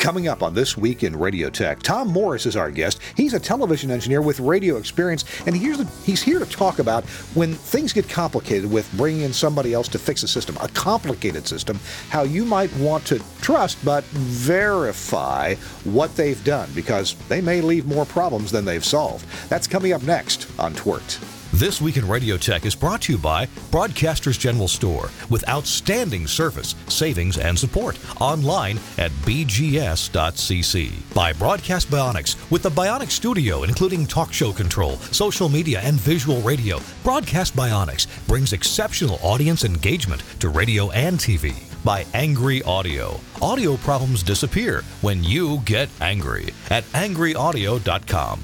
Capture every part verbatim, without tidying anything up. Coming up on This Week in Radio Tech, Tom Morris is our guest. He's a television engineer with radio experience, and here's the, he's here to talk about when things get complicated with bringing in somebody else to fix a system, a complicated system, how you might want to trust but verify what they've done, because they may leave more problems than they've solved. That's coming up next on TWiRT. This Week in Radio Tech is brought to you by Broadcaster's General Store, with outstanding service, savings, and support. Online at b g s dot c c. By Broadcast Bionics, with the Bionic Studio, including talk show control, social media, and visual radio. Broadcast Bionics brings exceptional audience engagement to radio and T V. By Angry Audio. Audio problems disappear when you get angry. At angry audio dot com.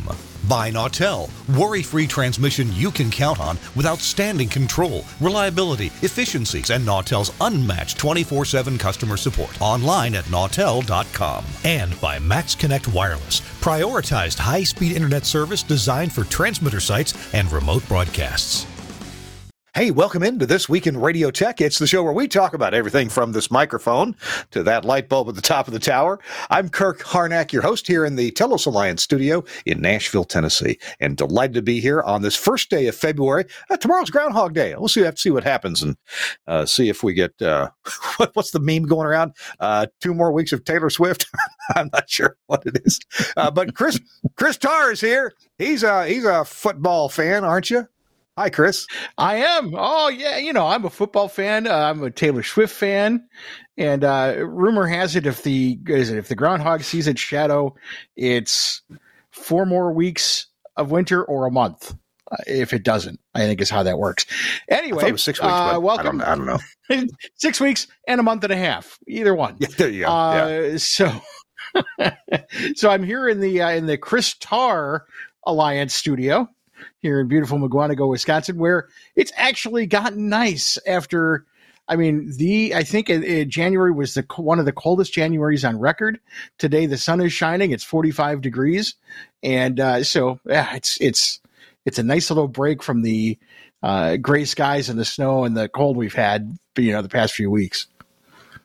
By Nautel, worry-free transmission you can count on with outstanding control, reliability, efficiencies, and Nautel's unmatched twenty-four seven customer support. Online at nautel dot com. And by MaxConnect Wireless, prioritized high-speed internet service designed for transmitter sites and remote broadcasts. Hey, welcome into This Week in Radio Tech. It's the show where we talk about everything from this microphone to that light bulb at the top of the tower. I'm Kirk Harnack, your host here in the TELUS Alliance studio in Nashville, Tennessee, and delighted to be here on this first day of February. Uh, tomorrow's Groundhog Day. We'll see, have to see what happens and uh, see if we get, uh, what, what's the meme going around? Uh, two more weeks of Taylor Swift. I'm not sure what it is. Uh, but Chris Chris Tarr is here. He's a, he's a football fan, aren't you? Hi, Chris. I am. Oh, yeah. You know, I'm a football fan. Uh, I'm a Taylor Swift fan. And uh, rumor has it, if the is it, if the groundhog sees its shadow, it's four more weeks of winter or a month. Uh, if it doesn't, I think is how that works. Anyway, I thought it was six weeks, uh, welcome. I don't, I don't know. Six weeks and a month and a half. Either one. Yeah, there you go. Uh, yeah. So, so I'm here in the uh, in the Chris Tarr Alliance studio here in beautiful Mugwanago, Wisconsin, where it's actually gotten nice after, I mean, the I think it, it, January was the one of the coldest Januaries on record. Today, the sun is shining. It's forty-five degrees. And uh, so, yeah, it's it's it's a nice little break from the uh, gray skies and the snow and the cold we've had, you know, the past few weeks.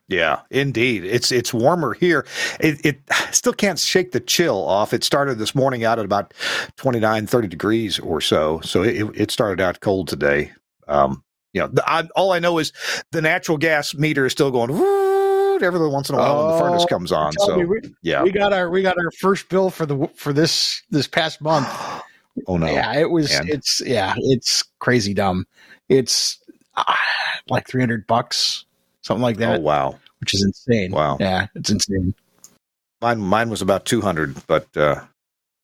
Yeah, indeed. It's it's warmer here. It, it still can't shake the chill off. It started this morning out at about twenty-nine, thirty degrees or so. So it, it started out cold today. Um, you know, the, I, all I know is the natural gas meter is still going every once in a while oh, when the furnace comes on. So me, we, yeah, we got our we got our first bill for the for this this past month. Oh no! Yeah, it was. Man. It's yeah, it's crazy dumb. It's uh, like three hundred bucks. Something like that. Oh, wow. Which is insane. Wow. Yeah, it's insane. Mine mine was about two hundred, but uh,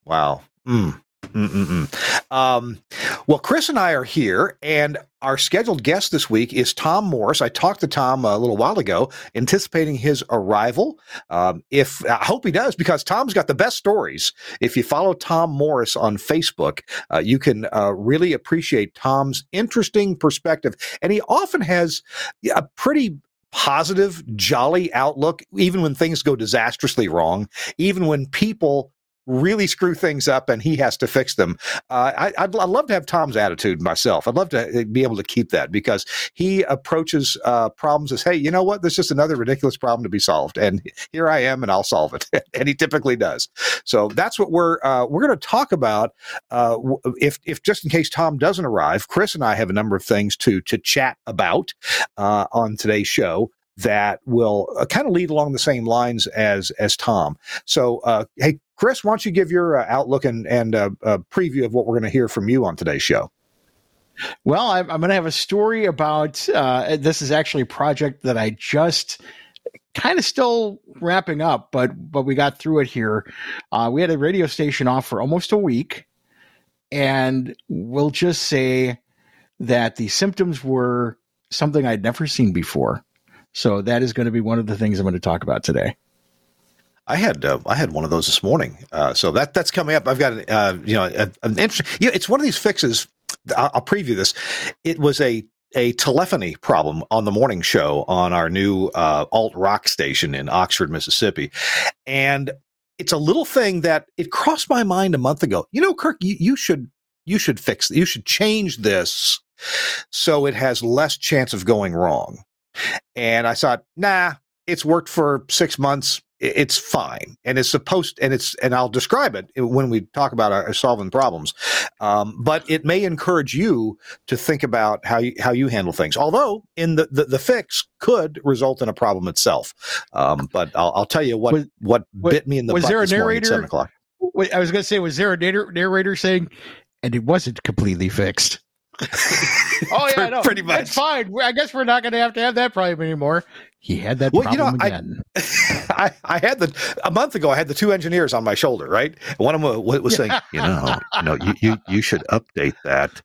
wow. Mm. Mm-mm-mm. Um, well, Chris and I are here, and our scheduled guest this week is Tom Morris. I talked to Tom a little while ago, anticipating his arrival. Um, if I hope he does, because Tom's got the best stories. If you follow Tom Morris on Facebook, uh, you can uh, really appreciate Tom's interesting perspective. And he often has a pretty positive, jolly outlook, even when things go disastrously wrong, even when people really screw things up and he has to fix them. Uh, I, I'd, I'd love to have Tom's attitude myself. I'd love to be able to keep that, because he approaches uh, problems as, hey, you know what? There's just another ridiculous problem to be solved. And here I am, and I'll solve it. And he typically does. So that's what we're uh, we're going to talk about. Uh, if, if just in case Tom doesn't arrive, Chris and I have a number of things to, to chat about uh, on today's show that will uh, kind of lead along the same lines as as Tom. So, uh, hey, Chris, why don't you give your uh, outlook and, and uh, a preview of what we're going to hear from you on today's show? Well, I'm, I'm going to have a story about uh, this is actually a project that I just kind of still wrapping up, but but we got through it here. Uh, we had a radio station off for almost a week, and we'll just say that the symptoms were something I'd never seen before. So that is going to be one of the things I'm going to talk about today. I had uh, I had one of those this morning, uh, so that that's coming up. I've got an, uh, you know a, an interesting. You know, it's one of these fixes. I'll, I'll preview this. It was a a telephony problem on the morning show on our new uh, alt rock station in Oxford, Mississippi, and it's a little thing that it crossed my mind a month ago. You know, Kirk, you, you should you should fix you should change this so it has less chance of going wrong. And I thought, nah, it's worked for six months. it's fine, and it's supposed, and it's, and I'll describe it when we talk about our, our solving problems. Um, but it may encourage you to think about how you, how you handle things. Although in the, the, the fix could result in a problem itself. Um, but I'll, I'll tell you what was, what bit was, me in the was butt there a this narrator? Morning at seven o'clock. Wait, I was going to say, was there a narr- narrator saying, and it wasn't completely fixed? Oh yeah, no, pretty much. That's fine. I guess we're not going to have to have that problem anymore. He had that well, problem you know, again. I, I, I had the a month ago. I had the two engineers on my shoulder, right? One of them was saying, you know, you know, you, you you should update that,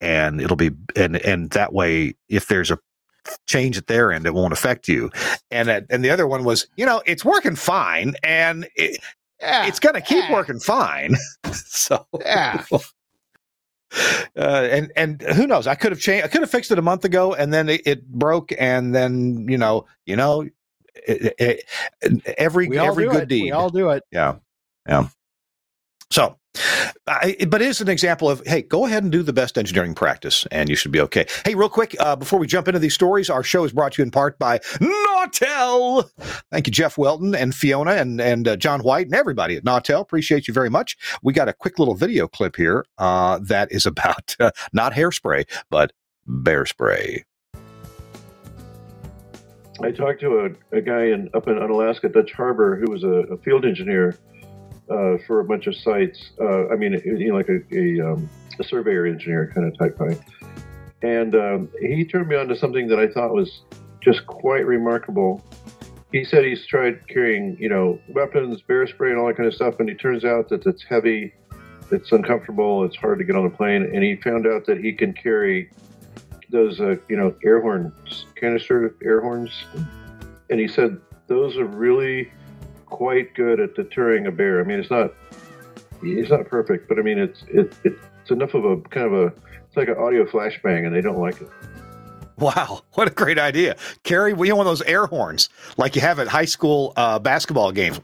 and it'll be and and that way, if there's a change at their end, it won't affect you. And that, and the other one was, you know, it's working fine, and it, yeah, it's going to keep yeah. working fine. So yeah. Uh, and and who knows? I could have changed. I could have fixed it a month ago, and then it, it broke. And then you know, you know, it, it, it, every we every good it. deed, we all do it. Yeah, yeah. So, I, but it is an example of, hey, go ahead and do the best engineering practice, and you should be okay. Hey, real quick, uh, before we jump into these stories, our show is brought to you in part by Nautel. Thank you, Jeff Welton and Fiona and, and uh, John White and everybody at Nautel. Appreciate you very much. We got a quick little video clip here uh, that is about uh, not hairspray, but bear spray. I talked to a, a guy in, up in Unalaska, Dutch Harbor, who was a, a field engineer Uh, for a bunch of sites, uh, I mean, you know, like a, a, um, a surveyor engineer kind of type guy. And um, he turned me on to something that I thought was just quite remarkable. He said he's tried carrying, you know, weapons, bear spray, and all that kind of stuff, and it turns out that it's heavy, it's uncomfortable, it's hard to get on a plane, and he found out that he can carry those, uh, you know, air horns, canister air horns, and he said those are really quite good at deterring a bear. I mean, it's not it's not perfect, but I mean, it's it, it's enough of a kind of a it's like an audio flashbang, and they don't like it. Wow, what a great idea! Carry we one of those air horns like you have at high school uh, basketball games.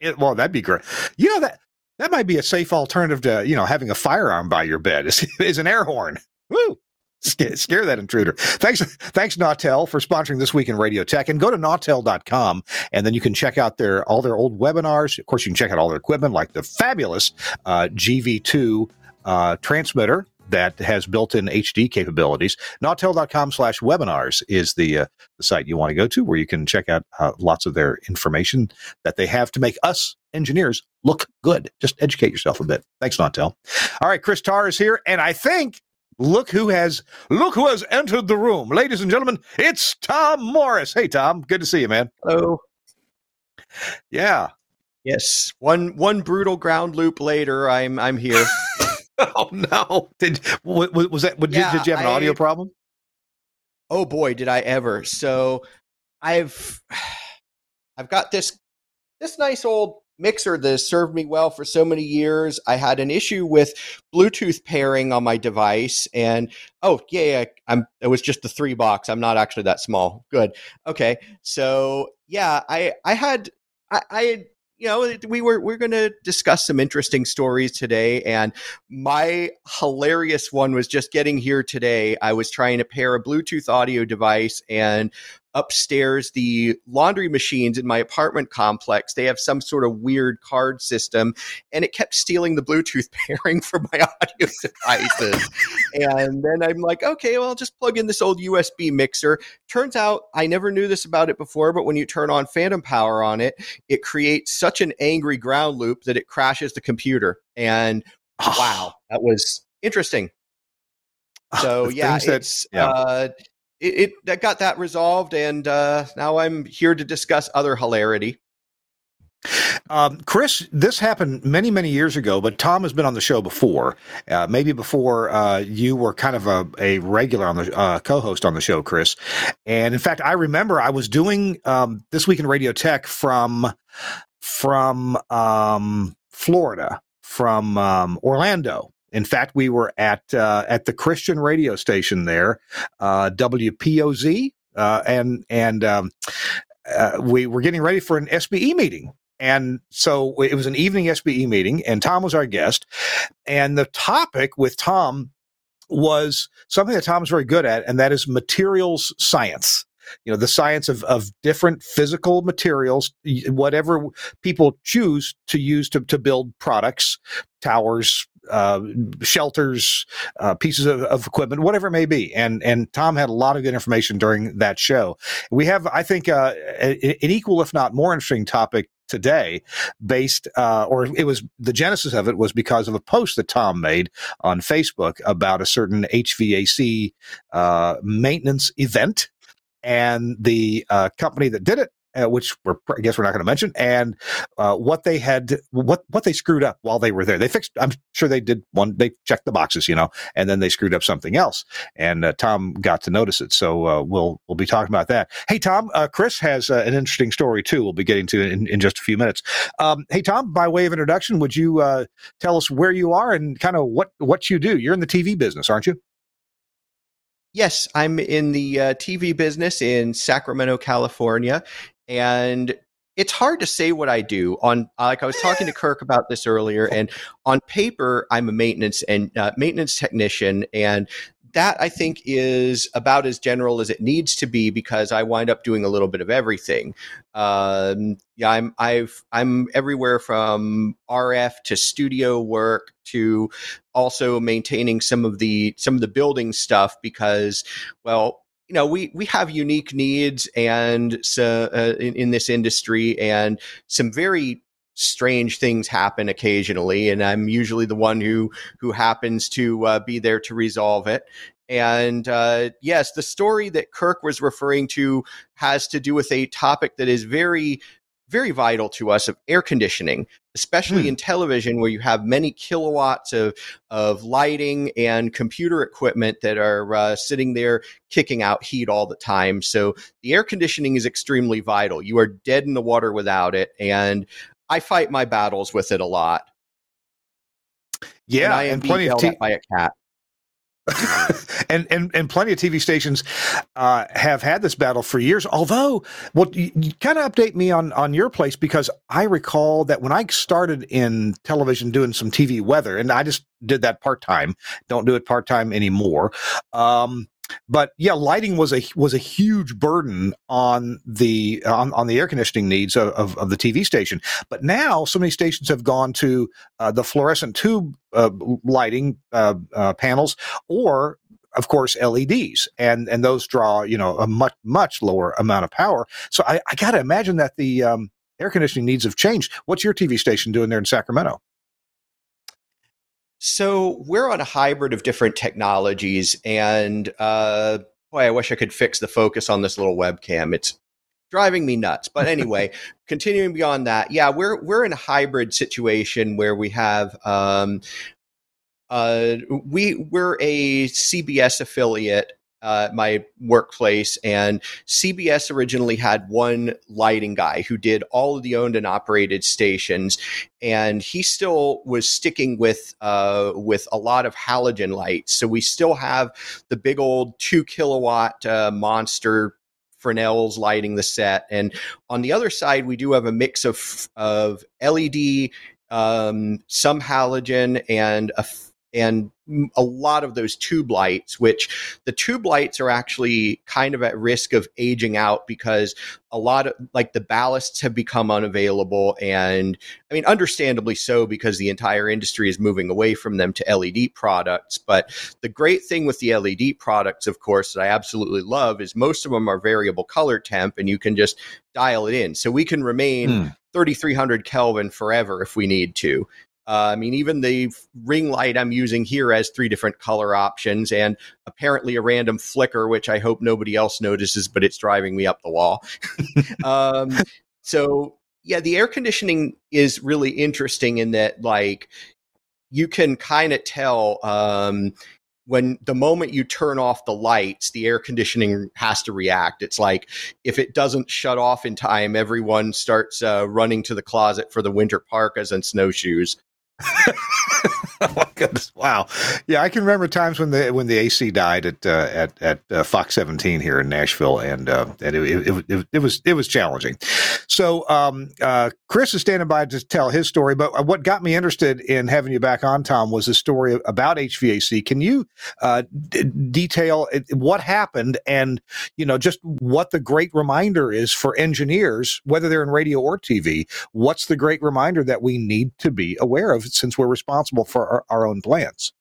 It, well, that'd be great. You know that that might be a safe alternative to you know having a firearm by your bed is, is an air horn. Woo! Scare that intruder. Thanks, thanks Nautel for sponsoring This Week in Radio Tech. And go to nautel dot com, and then you can check out their all their old webinars. Of course, you can check out all their equipment, like the fabulous uh, G V two uh, transmitter that has built-in H D capabilities. nautel dot com slash webinars is the, uh, the site you want to go to, where you can check out uh, lots of their information that they have to make us engineers look good. Just educate yourself a bit. Thanks, Nautel. All right, Chris Tarr is here, and I think... Look who has look who has entered the room. Ladies and gentlemen, it's Tom Morris. Hey, Tom. Good to see you, man. Hello. Yeah. Yes. One one brutal ground loop later, I'm I'm here. Oh, no. Did was that did, yeah, did you have an I, audio problem? Oh boy, did I ever. So, I've I've got this this nice old mixer that has served me well for so many years. I had an issue with Bluetooth pairing on my device, and oh yeah, yeah I'm, it was just the three box. I'm not actually that small. Good. Okay. So yeah, I, I had, I, I you know, we were, we're going to discuss some interesting stories today. And my hilarious one was just getting here today. I was trying to pair a Bluetooth audio device, and upstairs, the laundry machines in my apartment complex, they have some sort of weird card system, and it kept stealing the Bluetooth pairing from my audio devices. And then I'm like, okay, well, I'll just plug in this old U S B mixer. Turns out, I never knew this about it before, but when you turn on phantom power on it, it creates such an angry ground loop that it crashes the computer. And wow, that was interesting. So yeah, that, it's... Yeah. Uh, It, it I got that resolved, and uh, now I'm here to discuss other hilarity. Um, Chris, this happened many, many years ago, but Tom has been on the show before, uh, maybe before uh, you were kind of a, a regular on the uh, co-host on the show, Chris. And in fact, I remember I was doing um, This Week in Radio Tech from from um, Florida, from um, Orlando. In fact, we were at uh, at the Christian radio station there, uh, W P O Z, uh, and and um, uh, we were getting ready for an S B E meeting. And so it was an evening S B E meeting, and Tom was our guest. And the topic with Tom was something that Tom's very good at, and that is materials science. you know, the science of, of different physical materials, whatever people choose to use to, to build products, towers, uh, shelters, uh, pieces of, of equipment, whatever it may be. And, and Tom had a lot of good information during that show. We have, I think, uh, a, an equal, if not more interesting topic today, based uh, or it was the genesis of it was because of a post that Tom made on Facebook about a certain H V A C uh, maintenance event and the uh, company that did it, uh, which we're, I guess we're not going to mention, and uh, what they had, what what they screwed up while they were there. They fixed, I'm sure they did one, they checked the boxes, you know, and then they screwed up something else, and uh, Tom got to notice it. So uh, we'll we'll be talking about that. Hey, Tom, uh, Chris has uh, an interesting story too. We'll be getting to in, in just a few minutes. Um, hey, Tom, by way of introduction, would you uh, tell us where you are and kind of what what you do? You're in the T V business, aren't you? Yes, I'm in the uh, T V business in Sacramento, California, and it's hard to say what I do. On like I was talking to Kirk about this earlier, and on paper, I'm a maintenance and uh, maintenance technician, and that I think is about as general as it needs to be because I wind up doing a little bit of everything. Um, yeah, I'm I've I'm everywhere from R F to studio work to also maintaining some of the some of the building stuff because, well, you know, we we have unique needs and so uh, in, in this industry, and some very strange things happen occasionally, and I'm usually the one who who happens to uh, be there to resolve it. And uh, yes, the story that Kirk was referring to has to do with a topic that is very, very vital to us, of air conditioning, especially mm. in television, where you have many kilowatts of of lighting and computer equipment that are uh, sitting there kicking out heat all the time. So the air conditioning is extremely vital. You are dead in the water without it, and I fight my battles with it a lot. Yeah, and I am and plenty of t- by a cat. and, and and plenty of T V stations uh, have had this battle for years. Although, well, you, you kind of update me on, on your place, because I recall that when I started in television doing some T V weather, and I just did that part time. Don't do it part time anymore. Um, But yeah, lighting was a was a huge burden on the on, on the air conditioning needs of, of, of the T V station. But now so many stations have gone to uh, the fluorescent tube uh, lighting uh, uh, panels, or of course L E Ds, and and those draw, you know, a much much lower amount of power. So I, I got to imagine that the um, air conditioning needs have changed. What's your T V station doing there in Sacramento? So we're on a hybrid of different technologies, and uh, boy, I wish I could fix the focus on this little webcam. It's driving me nuts. But anyway, continuing beyond that, yeah, we're we're in a hybrid situation where we have um, uh, we we're a C B S affiliate. Uh, my workplace, and C B S originally had one lighting guy who did all of the owned and operated stations, and he still was sticking with uh, with a lot of halogen lights. So we still have the big old two kilowatt uh, monster Fresnel's lighting the set, and on the other side we do have a mix of of L E D, um, some halogen, and a and a lot of those tube lights, which the tube lights are actually kind of at risk of aging out because a lot of, like, the ballasts have become unavailable. And I mean, understandably so, because the entire industry is moving away from them to L E D products. But the great thing with the L E D products, of course, that I absolutely love is most of them are variable color temp, and you can just dial it in. So we can remain hmm. thirty-three hundred Kelvin forever if we need to. Uh, I mean, even the ring light I'm using here has three different color options, and apparently a random flicker, which I hope nobody else notices, but it's driving me up the wall. um, so, yeah, the air conditioning is really interesting in that, like, you can kind of tell um, when the moment you turn off the lights, the air conditioning has to react. It's like if it doesn't shut off in time, everyone starts uh, running to the closet for the winter parkas and snowshoes. Oh my goodness! Wow. Yeah, I can remember times when the when the A C died at uh, at at uh, Fox seventeen here in Nashville, and uh, and it it, it it was it was challenging. So um, uh, Chris is standing by to tell his story. But what got me interested in having you back on, Tom, was the story about H V A C. Can you uh, d- detail what happened, and you know just what the great reminder is for engineers, whether they're in radio or T V? What's the great reminder that we need to be aware of since we're responsible for Our, our own plans?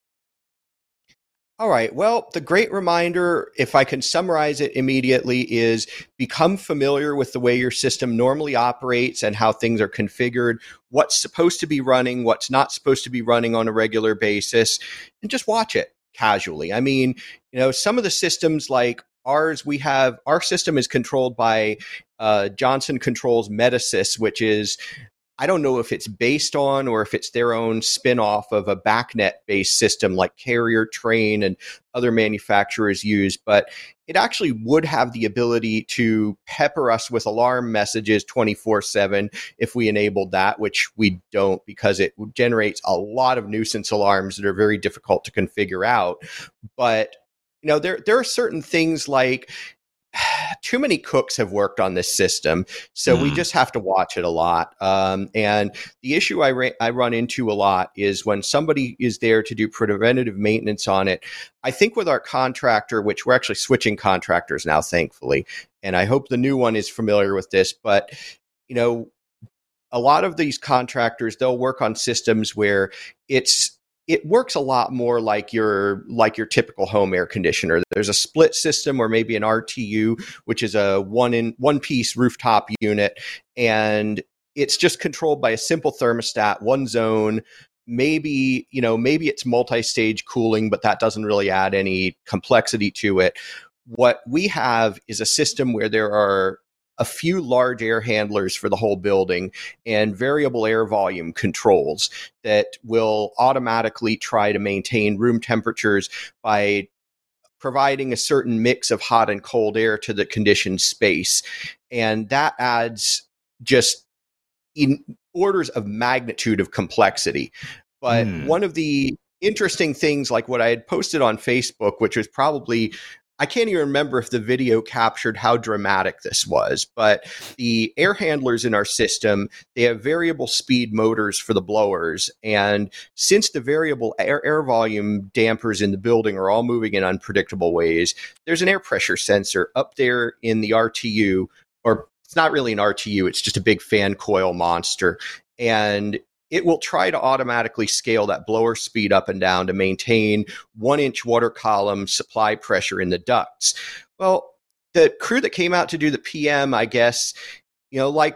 All right. Well, the great reminder, if I can summarize it immediately, is become familiar with the way your system normally operates and how things are configured, what's supposed to be running, what's not supposed to be running on a regular basis, and just watch it casually. I mean, you know, some of the systems like ours, we have, our system is controlled by uh, Johnson Controls Metasys, which is, I don't know if it's based on or if it's their own spin-off of a BACnet-based system like Carrier Train and other manufacturers use, but it actually would have the ability to pepper us with alarm messages twenty-four seven if we enabled that, which we don't because it generates a lot of nuisance alarms that are very difficult to configure out. But you know, there there are certain things like too many cooks have worked on this system, so mm. we just have to watch it a lot. Um, and the issue I, ra- I run into a lot is when somebody is there to do preventative maintenance on it. I think with our contractor, which we're actually switching contractors now, thankfully, and I hope the new one is familiar with this, but you know, a lot of these contractors, they'll work on systems where it's It works a lot more like your like your typical home air conditioner. There's a split system or maybe an R T U, which is a one in one piece rooftop unit, and it's just controlled by a simple thermostat, one zone. Maybe, you know, maybe it's multi-stage cooling, but that doesn't really add any complexity to it. What we have is a system where there are a few large air handlers for the whole building and variable air volume controls that will automatically try to maintain room temperatures by providing a certain mix of hot and cold air to the conditioned space. And that adds just in orders of magnitude of complexity. But mm. one of the interesting things, like what I had posted on Facebook, which was probably, I can't even remember if the video captured how dramatic this was, but the air handlers in our system, they have variable speed motors for the blowers. And since the variable air, air volume dampers in the building are all moving in unpredictable ways, there's an air pressure sensor up there in the R T U, or it's not really an R T U, it's just a big fan coil monster. And it will try to automatically scale that blower speed up and down to maintain one inch water column supply pressure in the ducts. Well, the crew that came out to do the P M, I guess, you know, like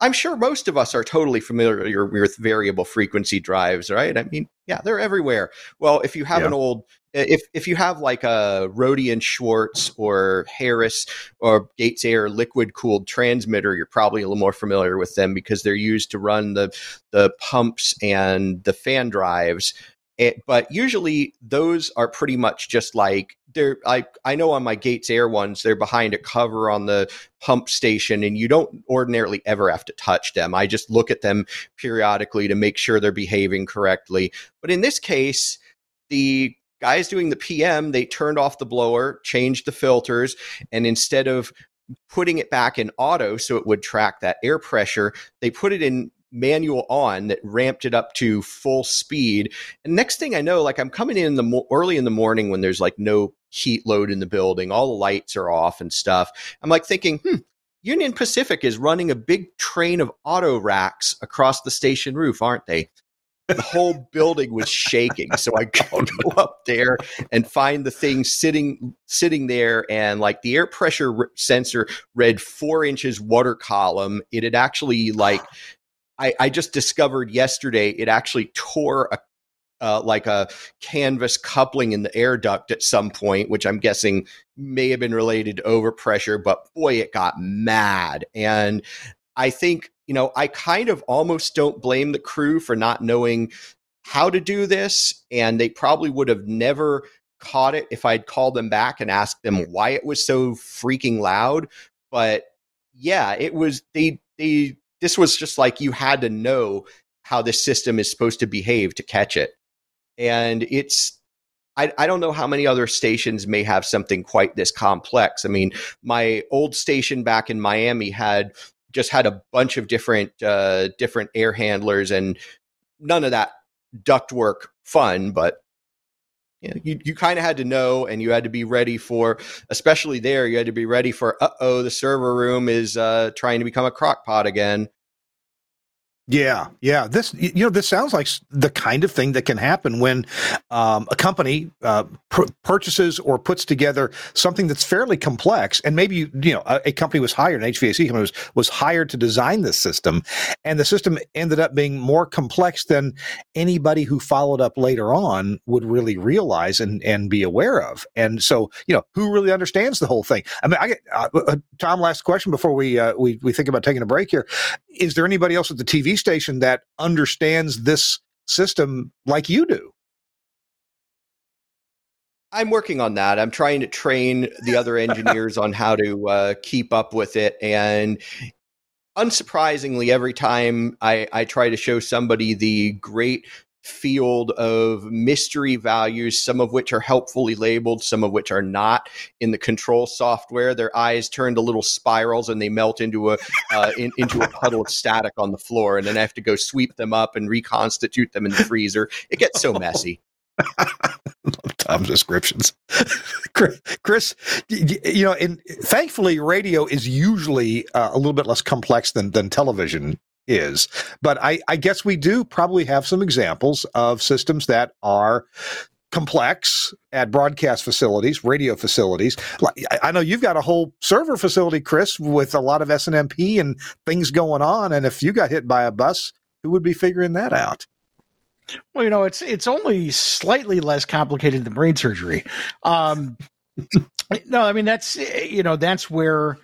I'm sure most of us are totally familiar with variable frequency drives, right? I mean, yeah, they're everywhere. Well, if you have yeah. an old, if if you have like a Rodian Schwartz or Harris or Gates Air liquid cooled transmitter, you're probably a little more familiar with them because they're used to run the the pumps and the fan drives. It, but usually those are pretty much just like they're, I, I know on my Gates Air ones, they're behind a cover on the pump station and you don't ordinarily ever have to touch them. I just look at them periodically to make sure they're behaving correctly. But in this case, the guys doing the P M, they turned off the blower, changed the filters, and instead of putting it back in auto so it would track that air pressure, they put it in manual on that ramped it up to full speed. And next thing I know, like I'm coming in the mo- early in the morning when there's like no heat load in the building, all the lights are off and stuff. I'm like thinking, hmm, Union Pacific is running a big train of auto racks across the station roof, aren't they? The whole building was shaking. So I go up there and find the thing sitting sitting there, and like the air pressure r- sensor read four inches water column. It had actually like I, I just discovered yesterday it actually tore a uh, like a canvas coupling in the air duct at some point, which I'm guessing may have been related to overpressure, but boy, it got mad. And I think, you know, I kind of almost don't blame the crew for not knowing how to do this, and they probably would have never caught it if I'd called them back and asked them why it was so freaking loud. But yeah, it was, they, they, this was just like you had to know how this system is supposed to behave to catch it. And it's, I, I don't know how many other stations may have something quite this complex. I mean, my old station back in Miami had just had a bunch of different, uh, different air handlers, and none of that ductwork fun, but you know, you, you kind of had to know, and you had to be ready for, especially there, you had to be ready for, uh-oh, the server room is uh, trying to become a crock pot again. Yeah, yeah. This, you know, this sounds like the kind of thing that can happen when um, a company uh, pr- purchases or puts together something that's fairly complex, and maybe you know a, a company was hired, an H V A C company was, was hired to design this system, and the system ended up being more complex than anybody who followed up later on would really realize and, and be aware of. And so, you know, who really understands the whole thing? I mean, I get, uh, Tom, last question before we uh, we we think about taking a break here. Is there anybody else at the T V station that understands this system like you do? I'm working on that. I'm trying to train the other engineers on how to uh, keep up with it. And unsurprisingly, every time I, I try to show somebody the great field of mystery values, some of which are helpfully labeled, some of which are not, in the control software, their eyes turn to little spirals and they melt into a uh, in, into a puddle of static on the floor, and then I have to go sweep them up and reconstitute them in the freezer. It gets so messy. I love Tom's descriptions. Chris, you know, and thankfully radio is usually uh, a little bit less complex than than television is. But I, I guess we do probably have some examples of systems that are complex at broadcast facilities, radio facilities. I know you've got a whole server facility, Chris, with a lot of S N M P and things going on. And if you got hit by a bus, who would be figuring that out? Well, you know, it's it's only slightly less complicated than brain surgery. Um, no, I mean, that's, you know, that's where...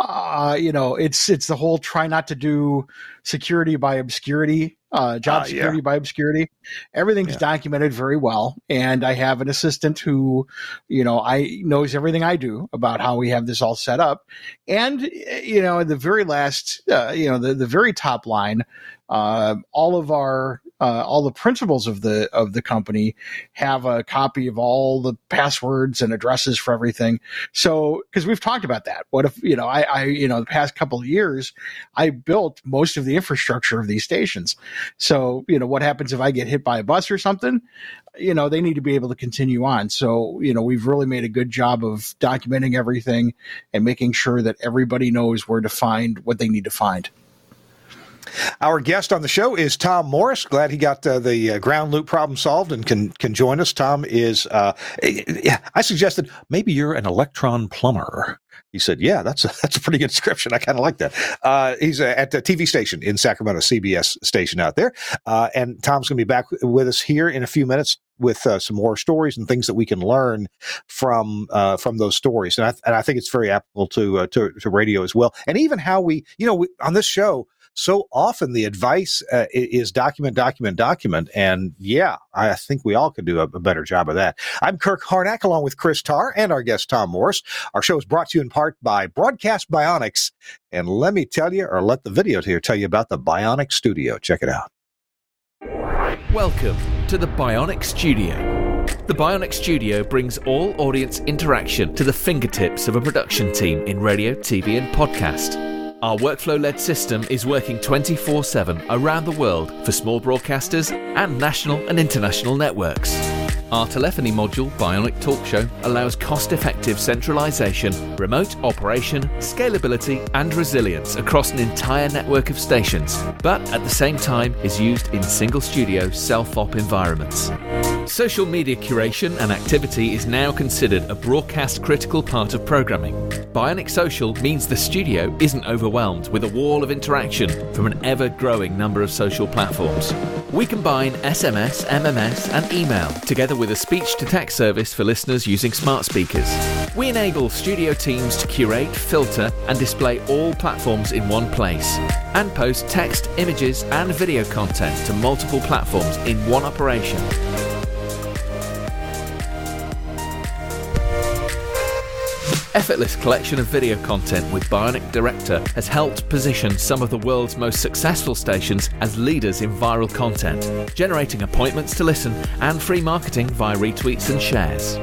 Uh, you know, it's it's the whole try not to do security by obscurity, uh, job uh, security yeah. by obscurity. Everything's yeah. documented very well. And I have an assistant who, you know, I knows everything I do about how we have this all set up. And, you know, the very last, uh, you know, the, the very top line, uh, all of our uh, all the principals of the of the company have a copy of all the passwords and addresses for everything. So because we've talked about that. What if, you know, I, I, you know, the past couple of years, I built most of the infrastructure of these stations. So, you know, what happens if I get hit by a bus or something? You know, they need to be able to continue on. So, you know, we've really made a good job of documenting everything and making sure that everybody knows where to find what they need to find. Our guest on the show is Tom Morris. Glad he got uh, the uh, ground loop problem solved and can can join us. Tom is, uh, I suggested, maybe you're an electron plumber. He said, yeah, that's a, that's a pretty good description. I kind of like that. Uh, he's uh, at the T V station in Sacramento, C B S station out there. Uh, and Tom's going to be back with us here in a few minutes with uh, some more stories and things that we can learn from uh, from those stories. And I, and I think it's very applicable to, uh, to, to radio as well. And even how we, you know, we, on this show, so often the advice uh, is document, document, document. And yeah, I think we all could do a, a better job of that. I'm Kirk Harnack, along with Chris Tarr and our guest, Tom Morris. Our show is brought to you in part by Broadcast Bionics. And let me tell you, or let the video here tell you about the Bionic Studio. Check it out. Welcome to the Bionic Studio. The Bionic Studio brings all audience interaction to the fingertips of a production team in radio, T V, and podcast. Our workflow-led system is working twenty-four seven around the world for small broadcasters and national and international networks. Our telephony module, Bionic Talkshow, allows cost-effective centralization, remote operation, scalability, and resilience across an entire network of stations, but at the same time is used in single-studio self-op environments. Social media curation and activity is now considered a broadcast-critical part of programming. Bionic Social means the studio isn't overwhelmed with a wall of interaction from an ever-growing number of social platforms. We combine S M S, M M S, and email, together with a speech-to-text service for listeners using smart speakers. We enable studio teams to curate, filter, and display all platforms in one place, and post text, images, and video content to multiple platforms in one operation. effortless collection of video content with Bionic Director has helped position some of the world's most successful stations as leaders in viral content, generating appointments to listen and free marketing via retweets and shares.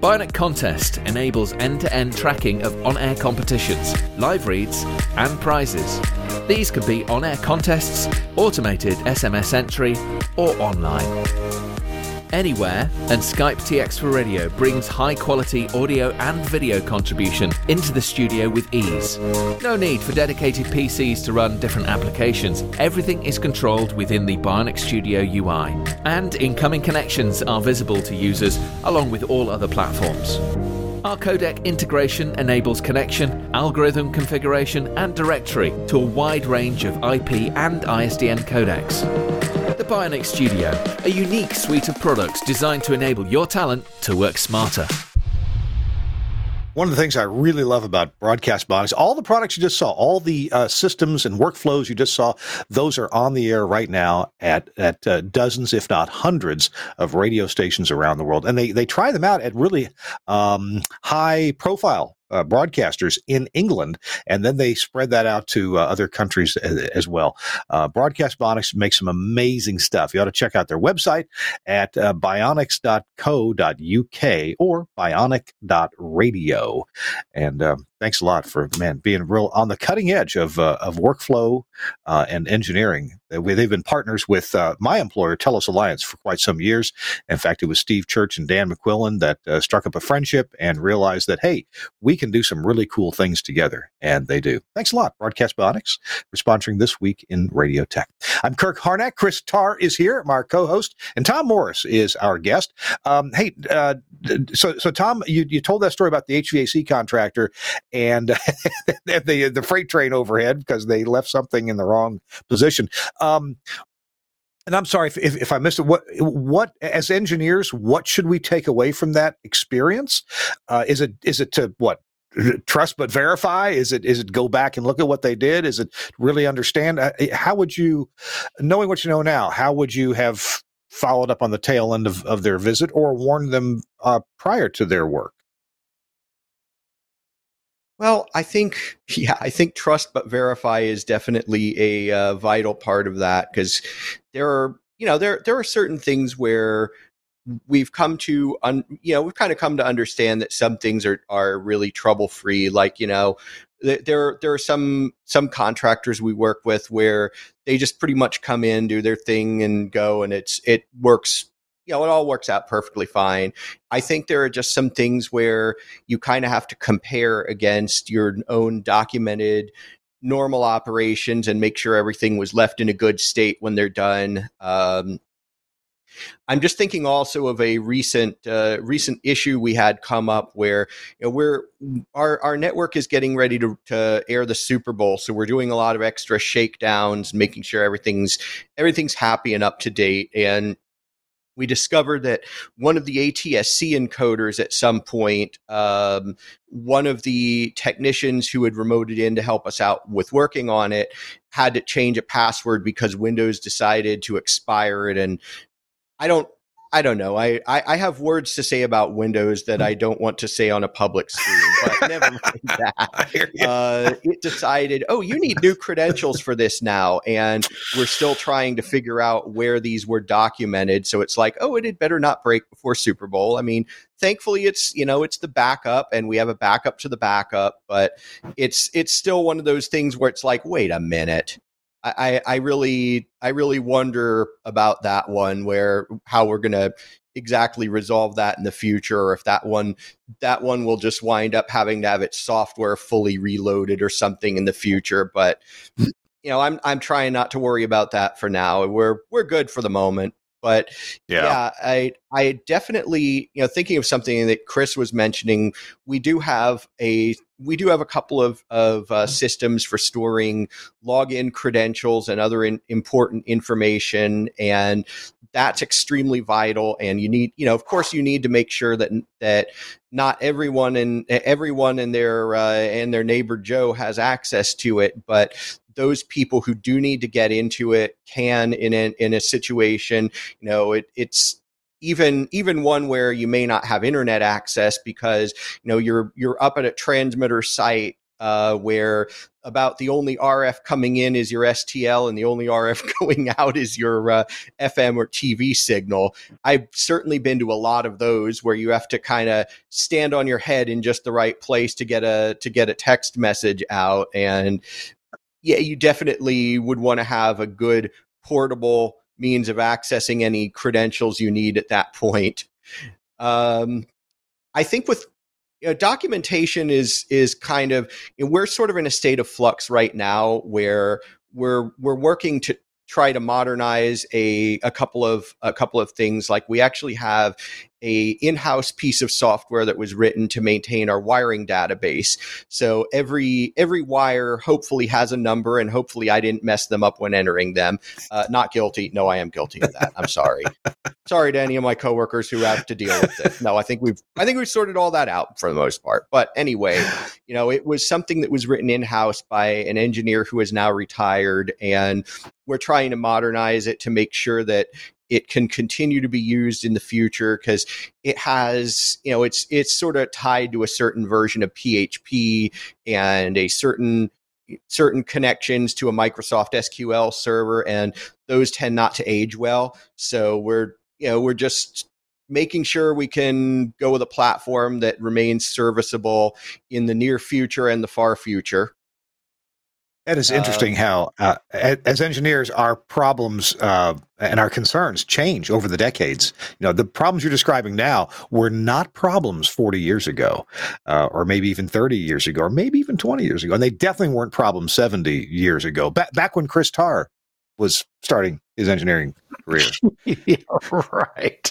Bionic Contest enables end-to-end tracking of on-air competitions, live reads, and prizes. These could be on-air contests, automated S M S entry, or online. Anywhere and Skype T X for Radio brings high-quality audio and video contribution into the studio with ease. No need for dedicated P Cs to run different applications. Everything is controlled within the Bionic Studio U I, and incoming connections are visible to users along with all other platforms. Our codec integration enables connection, algorithm configuration, and directory to a wide range of I P and I S D N codecs. The Bionic Studio, a unique suite of products designed to enable your talent to work smarter. One of the things I really love about Broadcast Bionics, all the products you just saw, all the uh, systems and workflows you just saw, those are on the air right now at at uh, dozens, if not hundreds, of radio stations around the world. And they, they try them out at really um, high-profile Uh, broadcasters in England, and then they spread that out to uh, other countries as, as well. Uh, Broadcast Bionics makes some amazing stuff. You ought to check out their website at uh, bionics dot co dot u k or bionic dot radio. And uh, thanks a lot for, man, being real on the cutting edge of uh, of workflow uh, and engineering. They've been partners with uh, my employer, TELUS Alliance, for quite some years. In fact, it was Steve Church and Dan McQuillan that uh, struck up a friendship and realized that, hey, we can do some really cool things together, and they do. Thanks a lot, Broadcast Bionics, for sponsoring This Week in Radio Tech. I'm Kirk Harnack. Chris Tarr is here, my co-host, and Tom Morris is our guest. Um, hey, uh, so so Tom, you, you told that story about the H V A C contractor and the, the freight train overhead because they left something in the wrong position. Um, and I'm sorry if, if, if I missed it. What, what as engineers, what should we take away from that experience? Uh, is it is it to what? Trust but verify? Is it is it go back and look at what they did? Is it really understand? How would you, knowing what you know now, how would you have followed up on the tail end of, of their visit or warned them uh, prior to their work? Well, I think, yeah, I think trust but verify is definitely a uh, vital part of that, because there are, you know, there there are certain things where we've come to, un, you know, we've kind of come to understand that some things are, are really trouble free. Like, you know, th- there there are some some contractors we work with where they just pretty much come in, do their thing, and go, and it's it works. You know, it all works out perfectly fine. I think there are just some things where you kind of have to compare against your own documented normal operations and make sure everything was left in a good state when they're done. Um, I'm just thinking also of a recent uh, recent issue we had come up where, you know, we're our our network is getting ready to, to air the Super Bowl, so we're doing a lot of extra shakedowns, making sure everything's everything's happy and up to date. And we discovered that one of the A T S C encoders at some point, um, one of the technicians who had remoted in to help us out with working on it had to change a password because Windows decided to expire it. And I don't, I don't know. I, I, I have words to say about Windows that I don't want to say on a public screen, but never mind that. Uh, it decided, oh, you need new credentials for this now. And we're still trying to figure out where these were documented. So it's like, oh, it had better not break before Super Bowl. I mean, thankfully it's, you know, it's the backup and we have a backup to the backup, but it's, it's still one of those things where it's like, wait a minute. I, I really, I really wonder about that one, where how we're going to exactly resolve that in the future, or if that one, that one will just wind up having to have its software fully reloaded or something in the future. But you know, I'm, I'm trying not to worry about that for now. We're, we're good for the moment. But yeah, yeah I, I definitely, you know, thinking of something that Chris was mentioning, we do have a, we do have a couple of, of uh, systems for storing login credentials and other in, important information. And that's extremely vital. And you need, you know, of course you need to make sure that, that not everyone and everyone and their, uh, and their neighbor Joe has access to it, but those people who do need to get into it can in a, in a situation, you know, it, it's, even even one where you may not have internet access because, you know, you're you're up at a transmitter site uh, where about the only R F coming in is your S T L and the only R F going out is your uh, F M or T V signal. I've certainly been to a lot of those where you have to kind of stand on your head in just the right place to get a to get a text message out. And yeah, you definitely would want to have a good portable means of accessing any credentials you need at that point. Um, I think with You know, documentation is is kind of, you know, we're sort of in a state of flux right now where we're we're working to try to modernize a a couple of a couple of things. Like, we actually have a in-house piece of software that was written to maintain our wiring database. So every every wire hopefully has a number, and hopefully I didn't mess them up when entering them. Uh, not guilty. No, I am guilty of that. I'm sorry. Sorry to any of my coworkers who have to deal with this. No, I think we've I think we've sorted all that out for the most part. But anyway, you know, it was something that was written in-house by an engineer who is now retired, and we're trying to modernize it to make sure that it can continue to be used in the future, because it has, you know, it's it's sort of tied to a certain version of P H P and a certain certain connections to a Microsoft S Q L server, and those tend not to age well. So we're, you know, we're just making sure we can go with a platform that remains serviceable in the near future and the far future. That is interesting uh, how, uh, as engineers, our problems uh, and our concerns change over the decades. You know, the problems you're describing now were not problems forty years ago, uh, or maybe even thirty years ago, or maybe even twenty years ago. And they definitely weren't problems seventy years ago, back, back when Chris Tarr was starting his engineering career. Yeah, right.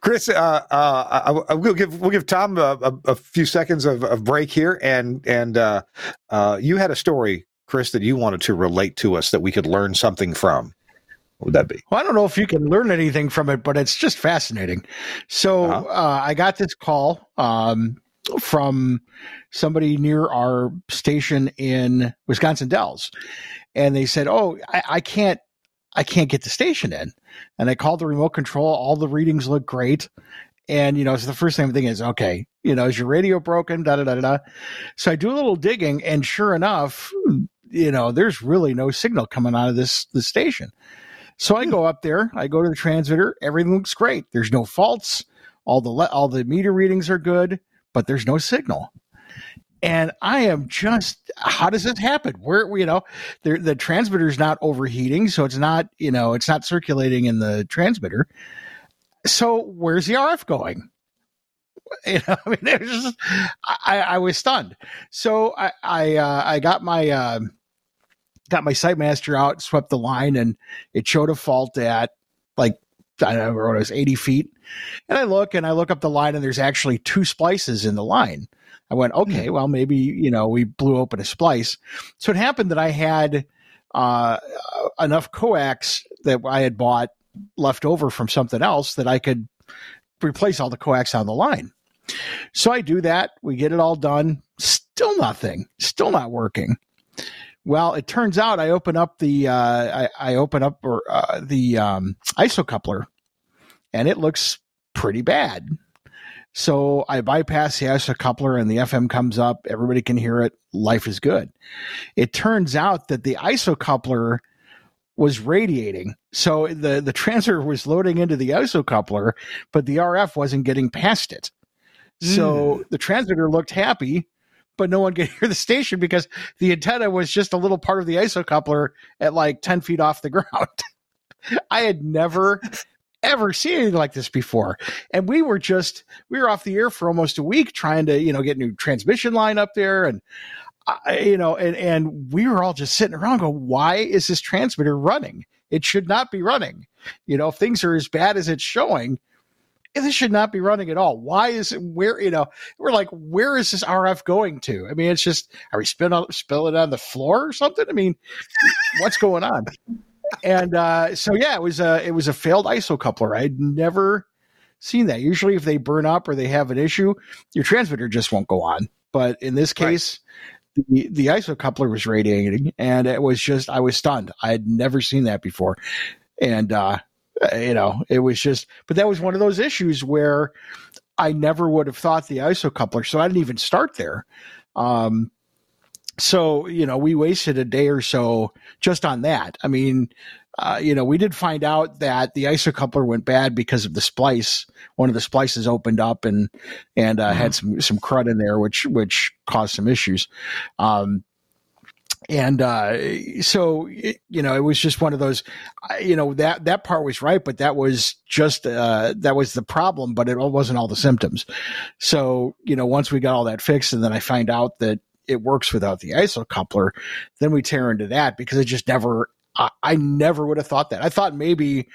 Chris, uh, uh, I, I will give, we'll give Tom a, a, a few seconds of, of break here. And and uh, uh, you had a story, Chris, that you wanted to relate to us that we could learn something from. What would that be? Well, I don't know if you can learn anything from it, but it's just fascinating. So uh-huh. uh, I got this call um, from somebody near our station in Wisconsin Dells. And they said, oh, I, I can't. I can't get the station in. And I called the remote control. All the readings look great. And, you know, so the first thing I'm thinking is, okay, you know, is your radio broken? Da, da, da, da. So I do a little digging, and sure enough, you know, there's really no signal coming out of this, this station. So I go up there, I go to the transmitter. Everything looks great. There's no faults. All the, le- all the meter readings are good, but there's no signal. And I am just, how does this happen? Where, you know, the, the transmitter is not overheating, so it's not, you know, it's not circulating in the transmitter. So where's the R F going? You know, I mean, there's just, I, I was stunned. So I, I, uh, I got my, uh, got my SiteMaster out, swept the line, and it showed a fault at like, I don't know what it was, eighty feet. And I look and I look up the line, and there's actually two splices in the line. I went, okay, well, maybe, you know, we blew open a splice. So it happened that I had uh, enough coax that I had bought left over from something else that I could replace all the coax on the line. So I do that. We get it all done. Still nothing. Still not working. Well, it turns out I open up the uh, I, I open up or uh, the um, isocoupler, and it looks pretty bad. So I bypass the isocoupler, and the F M comes up. Everybody can hear it. Life is good. It turns out that the isocoupler was radiating. So the, the transmitter was loading into the isocoupler, but the R F wasn't getting past it. So mm. the transmitter looked happy, but no one could hear the station because the antenna was just a little part of the isocoupler at like ten feet off the ground. I had never... ever seen anything like this before, and we were just we were off the air for almost a week trying to you know get new transmission line up there, and I, you know and and we were all just sitting around going, why is this transmitter running? It should not be running. You know if things are as bad as it's showing, this should not be running at all. Why is it where you know we're like where is this R F going to? I mean, it's just, are we spilling spill it on the floor or something? I mean, what's going on? And uh, so, yeah, it was a it was a failed isocoupler. I'd never seen that. Usually, if they burn up or they have an issue, your transmitter just won't go on. But in this case, right. the, the isocoupler was radiating, and it was just I was stunned. I had never seen that before, and uh, you know, it was just, but that was one of those issues where I never would have thought the isocoupler. So I didn't even start there. Um, so, you know, we wasted a day or so just on that. I mean, uh, you know, we did find out that the isocoupler went bad because of the splice. One of the splices opened up and, and, uh, mm-hmm. had some, some crud in there, which, which caused some issues. Um, And uh, so, you know, it was just one of those, you know, that, that part was right, but that was just, uh, that was the problem, but it wasn't all the symptoms. So, you know, once we got all that fixed and then I find out that it works without the isocoupler, then we tear into that because it just never, I, I never would have thought that. I thought maybe,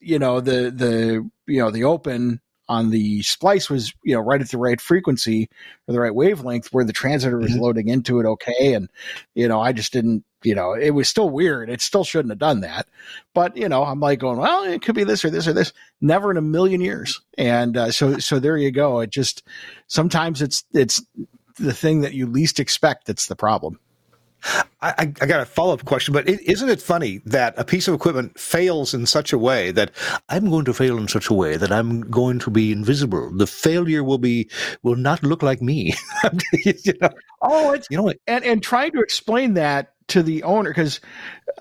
you know, the, the, you know, the open on the splice was, you know, right at the right frequency or the right wavelength where the transmitter was mm-hmm. loading into it. Okay. And, you know, I just didn't, you know, it was still weird. It still shouldn't have done that, but you know, I'm like going, well, it could be this or this or this, never in a million years. And uh, so, so there you go. It just, sometimes it's, it's the thing that you least expect. That's the problem. I, I got a follow-up question, but it, isn't it funny that a piece of equipment fails in such a way that I'm going to fail in such a way that I'm going to be invisible? The failure will be will not look like me. you know? Oh, it's, you know, and and trying to explain that to the owner because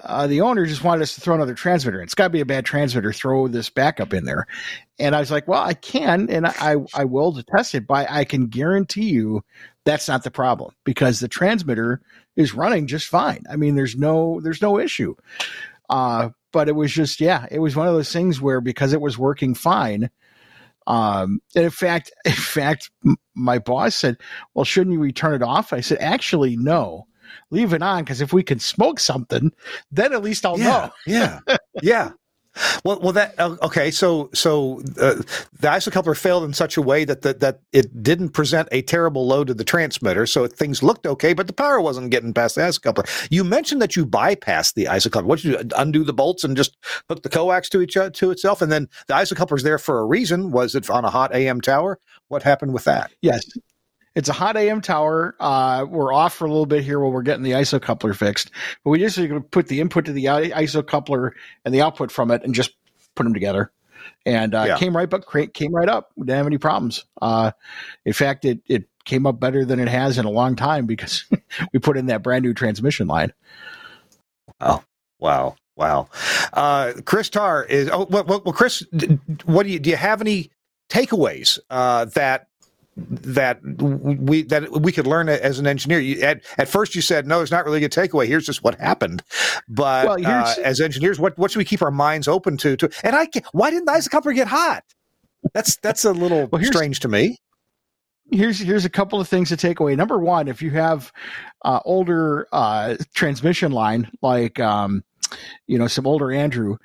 uh, the owner just wanted us to throw another transmitter. It's got to be a bad transmitter. Throw this backup in there, and I was like, well, I can and I I will to test it, but I can guarantee you that's not the problem because the transmitter is running just fine. I mean, there's no, there's no issue. Uh, but it was just, yeah, it was one of those things where because it was working fine. Um, and in fact, in fact, m- my boss said, well, shouldn't you return it off? I said, actually, no, leave it on. Cause if we can smoke something, then at least I'll yeah, know. yeah. Yeah. Well, well, that okay. So, so uh, the isocoupler failed in such a way that the, that it didn't present a terrible load to the transmitter, so things looked okay, but the power wasn't getting past the isocoupler. You mentioned that you bypassed the isocoupler. What did you do? Undo the bolts and just hook the coax to each other, to itself, and then the isocoupler's there for a reason. Was it on a hot A M tower? What happened with that? Yes. It's a hot A M tower. Uh, we're off for a little bit here while we're getting the isocoupler fixed. But we just put the input to the isocoupler and the output from it and just put them together. And uh, yeah. came right up. Came right up. We didn't have any problems. Uh, in fact, it it came up better than it has in a long time because we put in that brand new transmission line. Oh, wow. Wow. Uh, Chris Tarr is – oh, well, well, Chris, what do you, do you have any takeaways uh, that – that we that we could learn as an engineer? You, at, at first you said, no, there's not really a good takeaway. Here's just what happened. But well, uh, as engineers, what, what should we keep our minds open to? to and I why didn't the isocoupler get hot? That's that's a little well, strange to me. Here's here's a couple of things to take away. Number one, if you have uh, older uh, transmission line, like um, you know some older Andrew,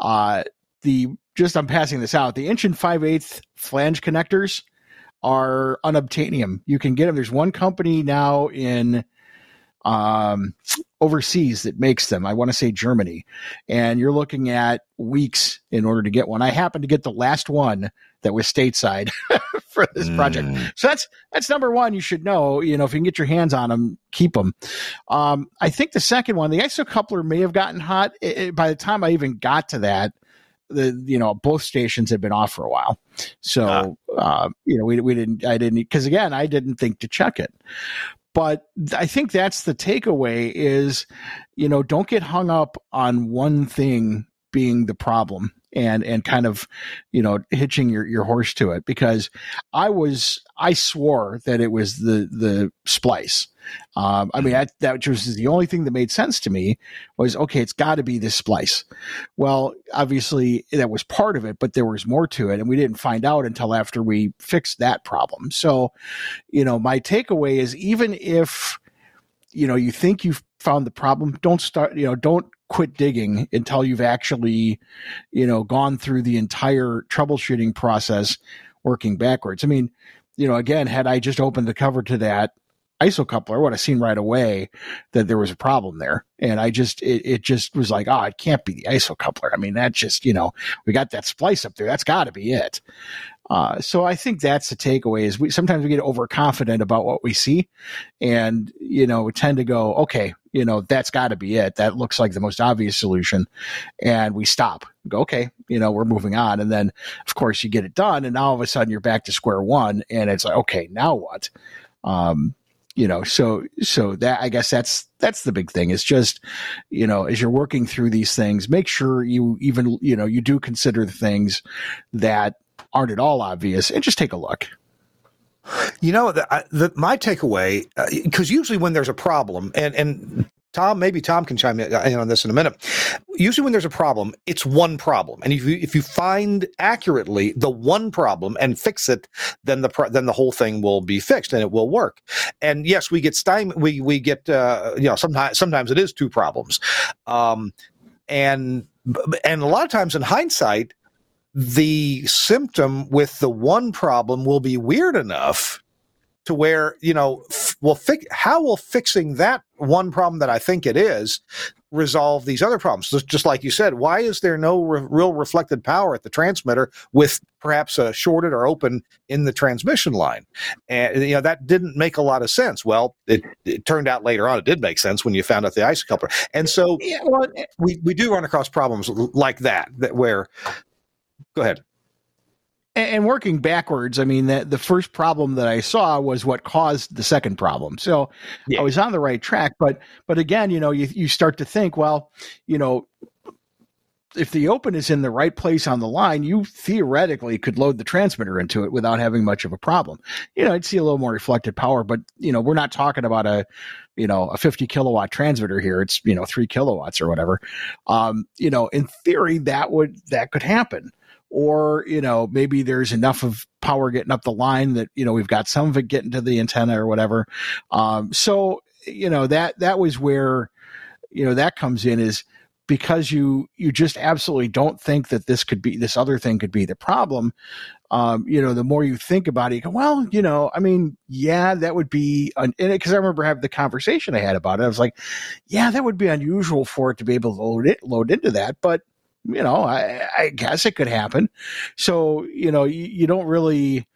uh, the just I'm passing this out, the inch and five-eighths flange connectors are unobtainium. You can get them. There's one company now in um, overseas that makes them. I want to say Germany. And you're looking at weeks in order to get one. I happened to get the last one that was stateside for this mm. project. So that's, that's number one. You should know, you know, if you can get your hands on them, keep them. Um, I think the second one, the isocoupler may have gotten hot. It, it, by the time I even got to that, the, you know, both stations had been off for a while. So, uh, uh, you know, we, we didn't, I didn't, cause again, I didn't think to check it, but I think that's the takeaway is, you know, don't get hung up on one thing being the problem and, and kind of, you know, hitching your, your horse to it, because I was, I swore that it was the, the splice. Um, I mean, I, that was the only thing that made sense to me was, okay, it's got to be this splice. Well, obviously that was part of it, but there was more to it, and we didn't find out until after we fixed that problem. So, you know, my takeaway is even if, you know, you think you've found the problem, don't start, you know, don't quit digging until you've actually, you know, gone through the entire troubleshooting process working backwards. I mean, you know, again, had I just opened the cover to that isocoupler, I would have seen right away that there was a problem there. And I just, it, it just was like, oh, it can't be the isocoupler. I mean, that's just, you know, we got that splice up there. That's got to be it. Uh, so I think that's the takeaway is we sometimes we get overconfident about what we see and, you know, we tend to go, okay, you know, that's got to be it. That looks like the most obvious solution. And we stop, we go, okay, you know, we're moving on. And then, of course, you get it done. And now all of a sudden you're back to square one. And it's like, okay, now what? Um, you know, so, so that, I guess that's, that's the big thing. It's just, you know, as you're working through these things, make sure you even, you know, you do consider the things that aren't at all obvious and just take a look. You know, the, the, my takeaway, because uh, usually when there's a problem, and, and Tom, maybe Tom can chime in on this in a minute. Usually when there's a problem, it's one problem. And if you, if you find accurately the one problem and fix it, then the pro- then the whole thing will be fixed and it will work. And yes, we get stymied, we we get uh, you know, sometimes sometimes it is two problems. Um, and and a lot of times in hindsight, the symptom with the one problem will be weird enough to where, you know, f- well, fi- how will fixing that one problem that I think it is resolve these other problems? Just, just like you said, why is there no re- real reflected power at the transmitter with perhaps a shorted or open in the transmission line? And, you know, that didn't make a lot of sense. Well, it, it turned out later on it did make sense when you found out the isocoupler. And so yeah, well, we, we do run across problems like that, that where... Go ahead. And working backwards, I mean, that the first problem that I saw was what caused the second problem. So yeah. I was on the right track, but but again, you know, you, you start to think, well, you know, if the open is in the right place on the line, you theoretically could load the transmitter into it without having much of a problem. You know, I'd see a little more reflected power, but you know, we're not talking about a, you know, a fifty kilowatt transmitter here. It's, you know, three kilowatts or whatever. Um, you know, in theory, that would that could happen. Or, you know, maybe there's enough of power getting up the line that, you know, we've got some of it getting to the antenna or whatever. Um, so, you know, that that was where, you know, that comes in is because you you just absolutely don't think that this could be, this other thing could be the problem. Um, you know, the more you think about it, you go, well, you know, I mean, yeah, that would be, un- and because I remember having the conversation I had about it. I was like, yeah, that would be unusual for it to be able to load it, load into that. But you know, I, I guess it could happen. So, you know, you, you don't really,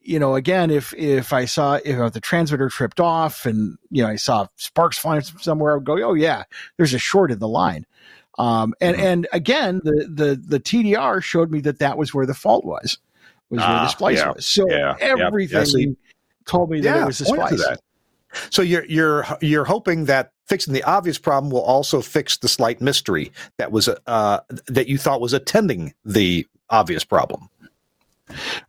you know, again, if, if I saw, if the transmitter tripped off and, you know, I saw sparks flying somewhere, I would go, oh yeah, there's a short in the line. Um, and, mm-hmm. and again, the, the, the T D R showed me that that was where the fault was, was ah, where the splice yeah, was. So yeah, everything yeah, so told me that yeah, it was the splice. So you're, you're, you're hoping that fixing the obvious problem will also fix the slight mystery that was uh, that you thought was attending the obvious problem.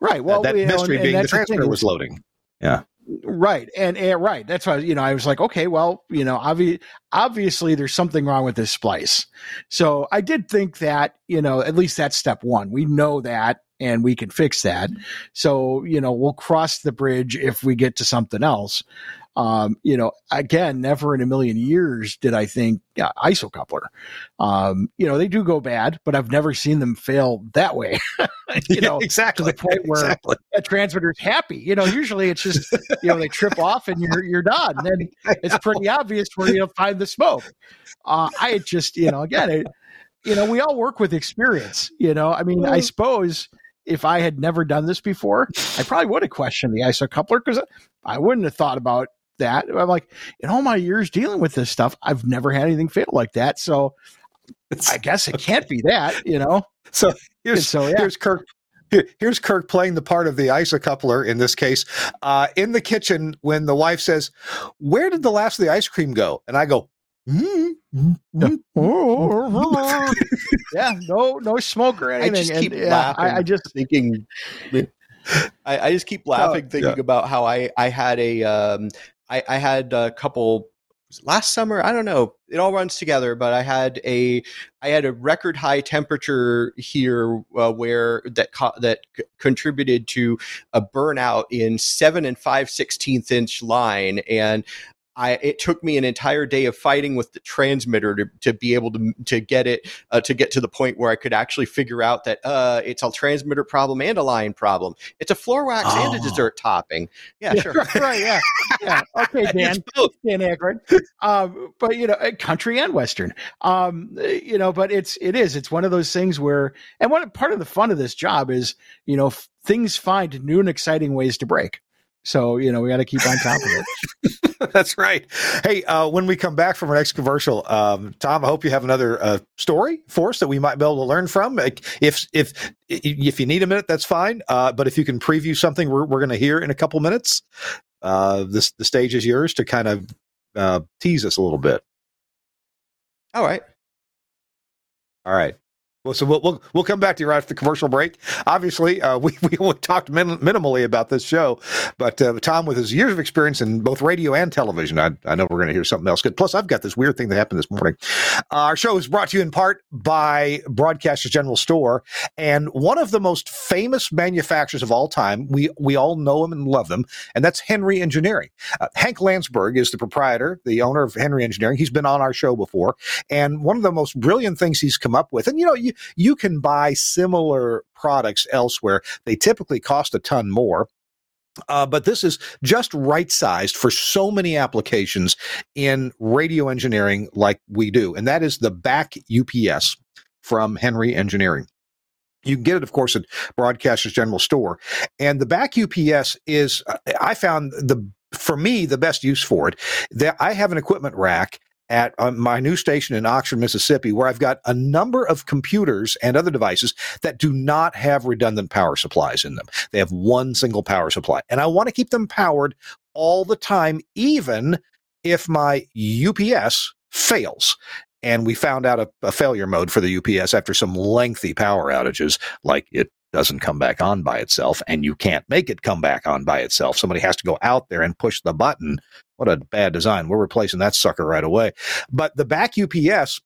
Right. Well, uh, that mystery know, and, and being the transmitter was loading. Yeah. Right. And, and right. That's why, you know, I was like, okay, well, you know, obvi- obviously there's something wrong with this splice. So I did think that, you know, at least that's step one. We know that and we can fix that. So, you know, we'll cross the bridge if we get to something else. Um, you know, again, never in a million years did I think yeah, isocoupler. Um, you know, they do go bad, but I've never seen them fail that way. you know, exactly to the point where exactly. a transmitter's happy. You know, usually it's just you know they trip off and you're you're done. And then it's pretty obvious where you'll find the smoke. Uh, I just you know again, it, you know, we all work with experience. You know, I mean, mm. I suppose. If I had never done this before, I probably would have questioned the isocoupler because I wouldn't have thought about that. I'm like, in all my years dealing with this stuff, I've never had anything fail like that. So it's, I guess it can't be that, you know? So here's, so, yeah. here's Kirk. Here, here's Kirk playing the part of the isocoupler in this case, uh, in the kitchen when the wife says, "Where did the last of the ice cream go?" And I go, Mm-hmm. yeah, no, no smoke or anything. I just keep and, yeah, laughing. I, I just thinking. I, I just keep laughing, oh, thinking yeah. about how I I had a um I I had a couple last summer. I don't know. It all runs together, but I had a I had a record high temperature here uh, where that co- that c- contributed to a burnout in seven and five sixteenth inch line and. I, it took me an entire day of fighting with the transmitter to, to be able to, to get it, uh, to get to the point where I could actually figure out that uh, it's a transmitter problem and a line problem. It's a floor wax oh. and a dessert topping. Yeah, yeah sure. Right, yeah. yeah. Okay, Dan. Dan Aykroyd. Um, but, you know, country and Western. Um, you know, but it's, it is. It's one of those things where, and one part of the fun of this job is, you know, f- things find new and exciting ways to break. So, you know, we got to keep on top of it. That's right. Hey, uh, when we come back from our next commercial, um, Tom, I hope you have another uh, story for us that we might be able to learn from. If if if you need a minute, that's fine. Uh, but if you can preview something we're, we're going to hear in a couple minutes, uh, this, the stage is yours to kind of uh, tease us a little bit. All right. All right. Well, so we'll, we'll we'll come back to you right after the commercial break. Obviously, uh, we we talked min- minimally about this show, but uh, Tom, with his years of experience in both radio and television, I, I know we're going to hear something else good. Plus, I've got this weird thing that happened this morning. Uh, our show is brought to you in part by Broadcaster's General Store, and one of the most famous manufacturers of all time. We we all know him and love them, and that's Henry Engineering. Uh, Hank Landsberg is the proprietor, the owner of Henry Engineering. He's been on our show before, and one of the most brilliant things he's come up with, and you know you. You can buy similar products elsewhere. They typically cost a ton more. Uh, but this is just right-sized for so many applications in radio engineering like we do. And that is the Back U P S from Henry Engineering. You can get it, of course, at Broadcaster's General Store. And the Back U P S is, I found, the for me, the best use for it. That I have an equipment rack at my new station in Oxford, Mississippi, where I've got a number of computers and other devices that do not have redundant power supplies in them. They have one single power supply. And I want to keep them powered all the time, even if my U P S fails. And we found out a, a failure mode for the U P S after some lengthy power outages, like it doesn't come back on by itself, and you can't make it come back on by itself. Somebody has to go out there and push the button. What a bad design. We're replacing that sucker right away. But the Back U P S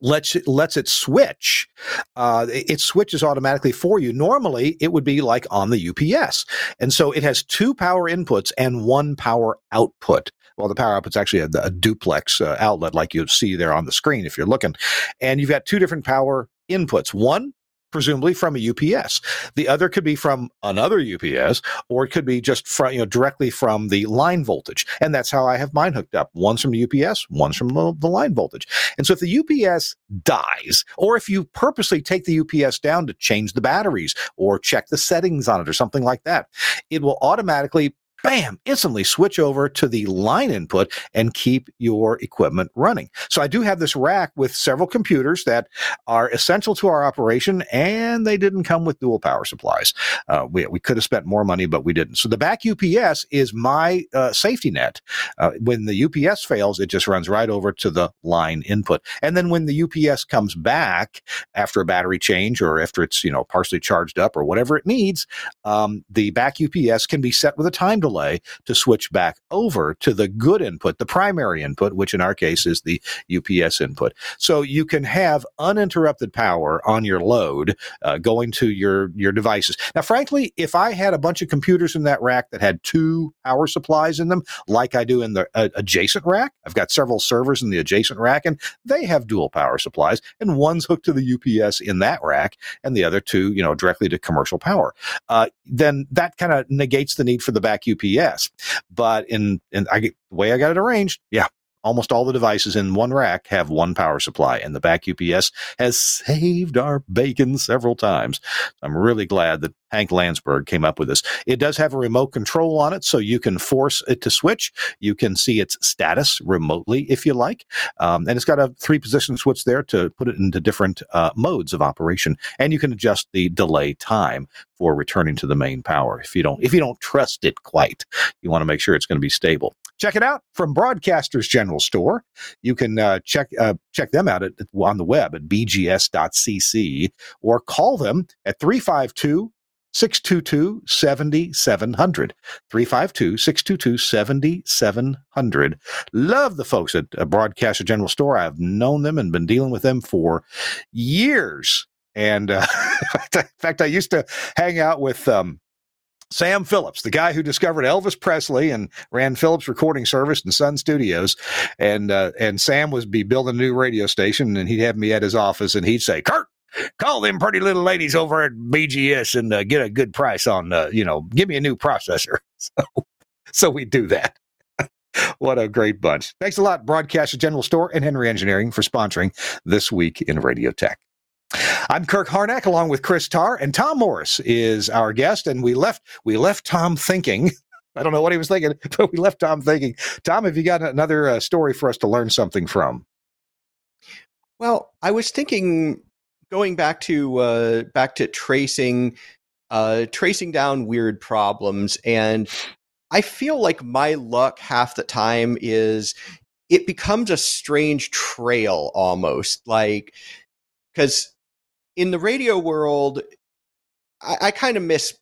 lets it, lets it switch. Uh, it, it switches automatically for you. Normally, it would be like on the U P S. And so it has two power inputs and one power output. Well, the power output's actually a, a duplex uh, outlet like you'll see there on the screen if you're looking. And you've got two different power inputs. One, presumably from a U P S. The other could be from another U P S, or it could be just from, you know, directly from the line voltage. And that's how I have mine hooked up. One's from the U P S, one's from the, the line voltage. And so if the U P S dies, or if you purposely take the U P S down to change the batteries or check the settings on it or something like that, it will automatically, bam, instantly switch over to the line input and keep your equipment running. So I do have this rack with several computers that are essential to our operation, and they didn't come with dual power supplies. Uh, we, we could have spent more money, but we didn't. So the Back U P S is my uh, safety net. Uh, when the U P S fails, it just runs right over to the line input. And then when the U P S comes back after a battery change or after it's, you know, partially charged up or whatever it needs, um, the Back U P S can be set with a time delay to switch back over to the good input, the primary input, which in our case is the U P S input. So you can have uninterrupted power on your load uh, going to your, your devices. Now, frankly, if I had a bunch of computers in that rack that had two power supplies in them, like I do in the uh, adjacent rack, I've got several servers in the adjacent rack, and they have dual power supplies, and one's hooked to the U P S in that rack, and the other two, you know, directly to commercial power. Uh, then that kind of negates the need for the Back U P S. But in, in I, the way I got it arranged, yeah, almost all the devices in one rack have one power supply, and the Back U P S has saved our bacon several times. I'm really glad that Hank Landsberg came up with this. It does have a remote control on it, so you can force it to switch. You can see its status remotely if you like. Um, and it's got a three-position switch there to put it into different uh, modes of operation. And you can adjust the delay time for returning to the main power if you don't, if you don't trust it quite. You want to make sure it's going to be stable. Check it out from Broadcaster's General Store. You can uh, check uh, check them out at, on the web at b g s dot c c or call them at three five two, six two two, seven seven zero zero. three five two, six two two, seven seven zero zero. Love the folks at uh, Broadcaster General Store. I've known them and been dealing with them for years. And uh, in fact, I used to hang out with um, Sam Phillips, the guy who discovered Elvis Presley and ran Phillips Recording Service and Sun Studios, and uh, and Sam would be building a new radio station, and he'd have me at his office, and he'd say, "Kurt, call them pretty little ladies over at B G S and uh, get a good price on, uh, you know, give me a new processor." So, so we do that. What a great bunch. Thanks a lot, Broadcaster's General Store and Henry Engineering, for sponsoring This Week in Radio Tech. I'm Kirk Harnack, along with Chris Tarr, and Tom Morris is our guest, and we left we left Tom thinking. I don't know what he was thinking, but we left Tom thinking. Tom, have you got another uh, story for us to learn something from? Well, I was thinking, going back to uh, back to tracing, uh, tracing down weird problems, and I feel like my luck half the time is it becomes a strange trail almost, like, because in the radio world, I, I kind of miss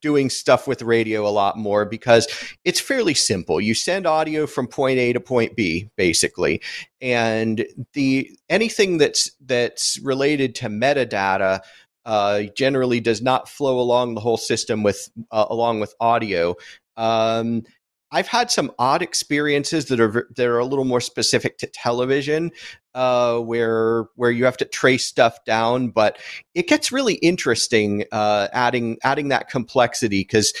doing stuff with radio a lot more because it's fairly simple. You send audio from point A to point B, basically, and the anything that's that's related to metadata uh, generally does not flow along the whole system with uh, along with audio. Um, I've had some odd experiences that are that are a little more specific to television, uh, where where you have to trace stuff down, but it gets really interesting uh, adding adding that complexity, because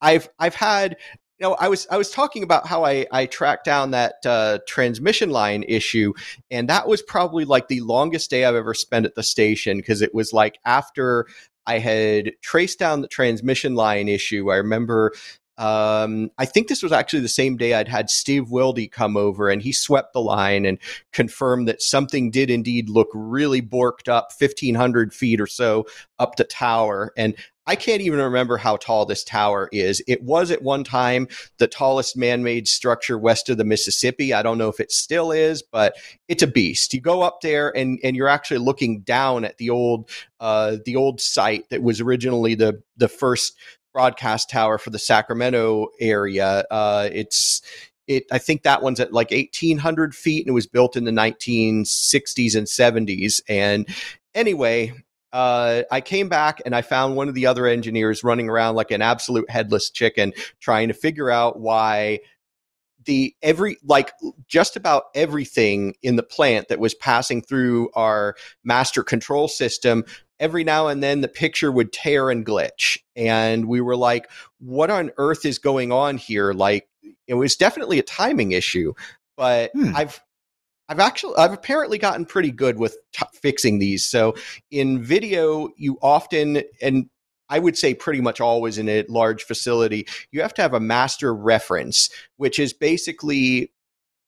I've I've had you know I was I was talking about how I I tracked down that uh, transmission line issue, and that was probably like the longest day I've ever spent at the station, because it was like after I had traced down the transmission line issue, I remember. Um, I think this was actually the same day I'd had Steve Wilde come over, and he swept the line and confirmed that something did indeed look really borked up, fifteen hundred feet or so up the tower. And I can't even remember how tall this tower is. It was at one time the tallest man-made structure west of the Mississippi. I don't know if it still is, but it's a beast. You go up there and, and you're actually looking down at the old, uh, the old site that was originally the, the first broadcast tower for the Sacramento area. Uh, it's it. I think that one's at like eighteen hundred feet, and it was built in the nineteen sixties and seventies. And anyway, uh, I came back and I found one of the other engineers running around like an absolute headless chicken, trying to figure out why the every like just about everything in the plant that was passing through our master control system, every now and then the picture would tear and glitch. And we were like, what on earth is going on here? Like, it was definitely a timing issue, but hmm. I've, I've actually, I've apparently gotten pretty good with t- fixing these. So in video, you often, and I would say pretty much always in a large facility, you have to have a master reference, which is basically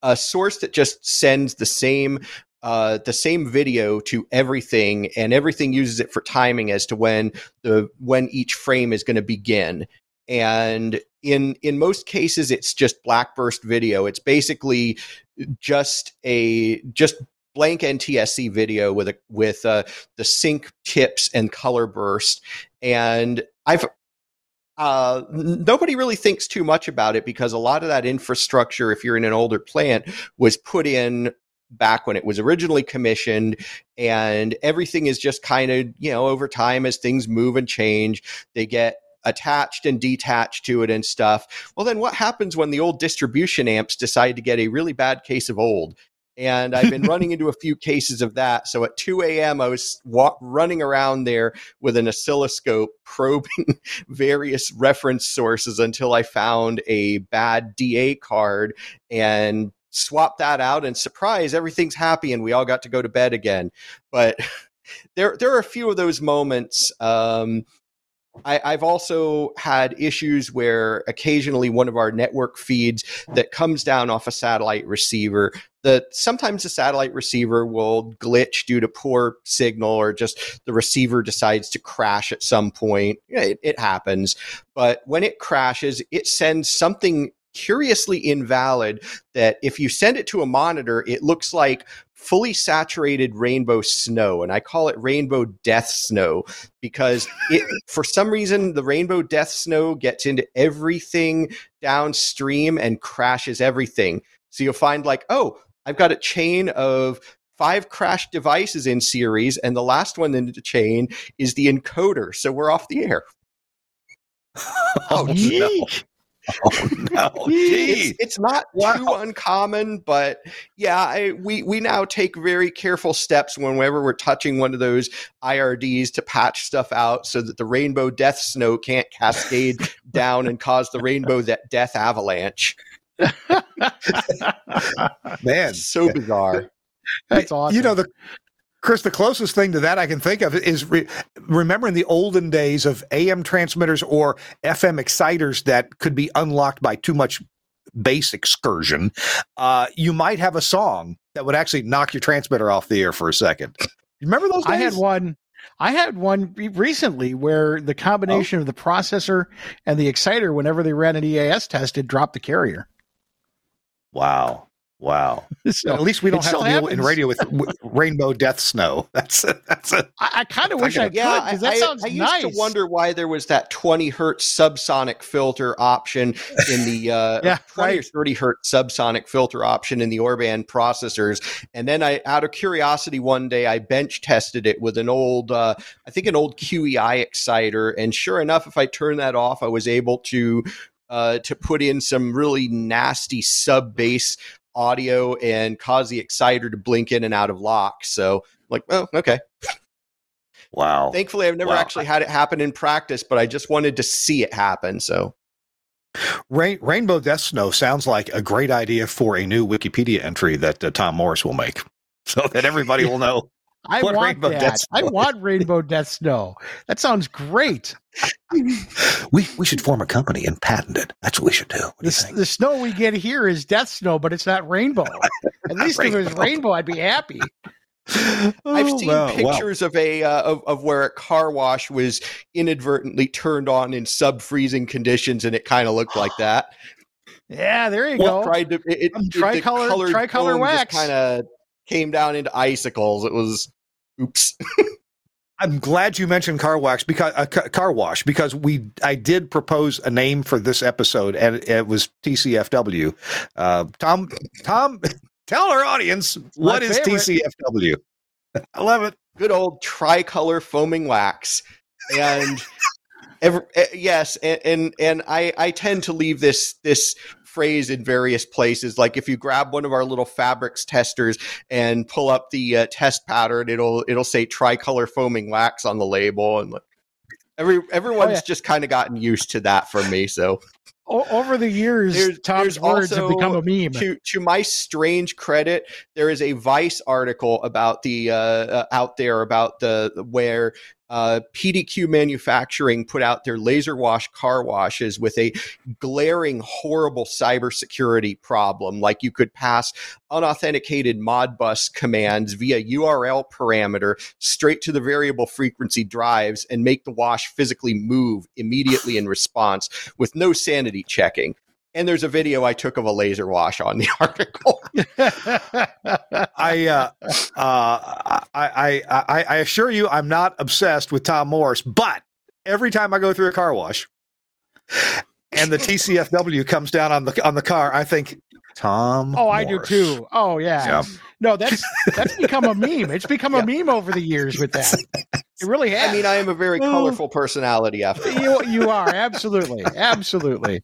a source that just sends the same Uh, the same video to everything, and everything uses it for timing as to when the when each frame is going to begin. And in in most cases, it's just black burst video. It's basically just a just blank N T S C video with a with uh, the sync tips and color burst. And I've Uh, nobody really thinks too much about it, because a lot of that infrastructure, if you're in an older plant, was put in back when it was originally commissioned, and everything is just kind of, you know, over time as things move and change, they get attached and detached to it and stuff. Well, then what happens when the old distribution amps decide to get a really bad case of old? And I've been running into a few cases of that. So at two a.m., I was walk, running around there with an oscilloscope, probing various reference sources until I found a bad D A card and swap that out, and surprise, everything's happy, and we all got to go to bed again. But there there are a few of those moments. Um, I, I've also had issues where occasionally one of our network feeds that comes down off a satellite receiver, the, sometimes the satellite receiver will glitch due to poor signal, or just the receiver decides to crash at some point. It, it happens. But when it crashes, it sends something curiously invalid that if you send it to a monitor, it looks like fully saturated rainbow snow. And I call it rainbow death snow, because it, for some reason, the rainbow death snow gets into everything downstream and crashes everything. So you'll find like, oh, I've got a chain of five crashed devices in series, and the last one in the chain is the encoder. So we're off the air. Oh, yeek. Oh, no. It's, it's not wow. too uncommon, but yeah, I, we, we now take very careful steps whenever we're touching one of those I R Ds to patch stuff out so that the rainbow death snow can't cascade down and cause the rainbow that death avalanche. Man, so bizarre. That's awesome. You know, the Chris, the closest thing to that I can think of is re- remembering the olden days of A M transmitters or F M exciters that could be unlocked by too much bass excursion. Uh, you might have a song that would actually knock your transmitter off the air for a second. Remember those days? I had one. I had one recently where the combination oh. of the processor and the exciter, whenever they ran an E A S test, it dropped the carrier. Wow. Wow! So at least we don't have to deal in radio with, with rainbow death snow. That's a, that's a. I, I kind of wish I could. Yeah, I, that I, sounds I, I nice. used to wonder why there was that twenty hertz subsonic filter option in the uh, yeah, twenty right. or thirty hertz subsonic filter option in the Orban processors. And then I, out of curiosity, one day I bench tested it with an old, uh, I think an old Q E I exciter, and sure enough, if I turn that off, I was able to uh, to put in some really nasty sub bass audio and cause the exciter to blink in and out of lock. So like, oh, okay. Wow. Thankfully, I've never wow. actually had it happen in practice, but I just wanted to see it happen. So Rain- Rainbow Death Snow sounds like a great idea for a new Wikipedia entry that uh, Tom Morris will make so that everybody will know. I want Rainbow that. Death I want Rainbow Death Snow. That sounds great. we we should form a company and patent it. That's what we should do. What do you think? The snow we get here is death snow, but it's not rainbow. At least rainbow. If it was rainbow, I'd be happy. Oh, I've seen wow, pictures wow. of a uh, of, of where a car wash was inadvertently turned on in sub-freezing conditions, and it kind of looked like that. Yeah, there you well, go. Tried to, it, it, tricolor tricolor wax kind of. Came down into icicles. It was, oops. I'm glad you mentioned car wax because uh, ca- car wash because we I did propose a name for this episode and it, it was T C F W. Uh, Tom, Tom, tell our audience what is T C F W. I love it. Good old tricolor foaming wax and every, uh, yes, and and, and I, I tend to leave this this. phrase in various places. Like if you grab one of our little fabrics testers and pull up the uh, test pattern, it'll it'll say tricolor foaming wax on the label, and like every everyone's oh, yeah. just kind of gotten used to that from me. So o- over the years, there's, Tom's there's words also, have become a meme. To, to my strange credit, there is a Vice article about the uh, uh, out there about the where. Uh, P D Q Manufacturing put out their laser wash car washes with a glaring, horrible cybersecurity problem. Like you could pass unauthenticated Modbus commands via U R L parameter straight to the variable frequency drives and make the wash physically move immediately in response with no sanity checking. And there's a video I took of a laser wash on the article. I, uh, uh, I, I, I, I assure you, I'm not obsessed with Tom Morris, but every time I go through a car wash and the T C F W comes down on the on the car, I think Tom. Oh, Morris. I do too. Oh, yeah. yeah. No, that's that's become a meme. It's become yeah. a meme over the years with that. It really has. I mean, I am a very colorful personality after you. You are absolutely, absolutely.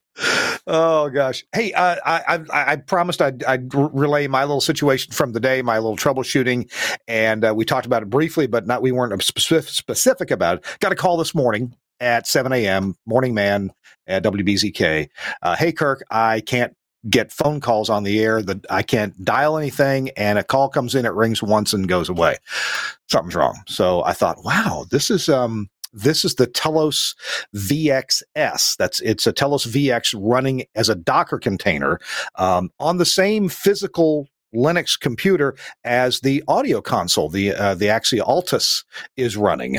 Oh gosh! Hey, uh, I, I I promised I'd, I'd relay my little situation from the day, my little troubleshooting, and uh, we talked about it briefly, but not we weren't specific, specific about it. Got a call this morning at seven a.m. Morning man at W B Z K. Uh, hey, Kirk, I can't get phone calls on the air. That I can't dial anything, and a call comes in, it rings once and goes away. Something's wrong. So I thought, wow, this is um, this is the Telos V X S. That's it's a Telos V X running as a Docker container um, on the same physical Linux computer as the audio console, the uh, the Axia Altus is running,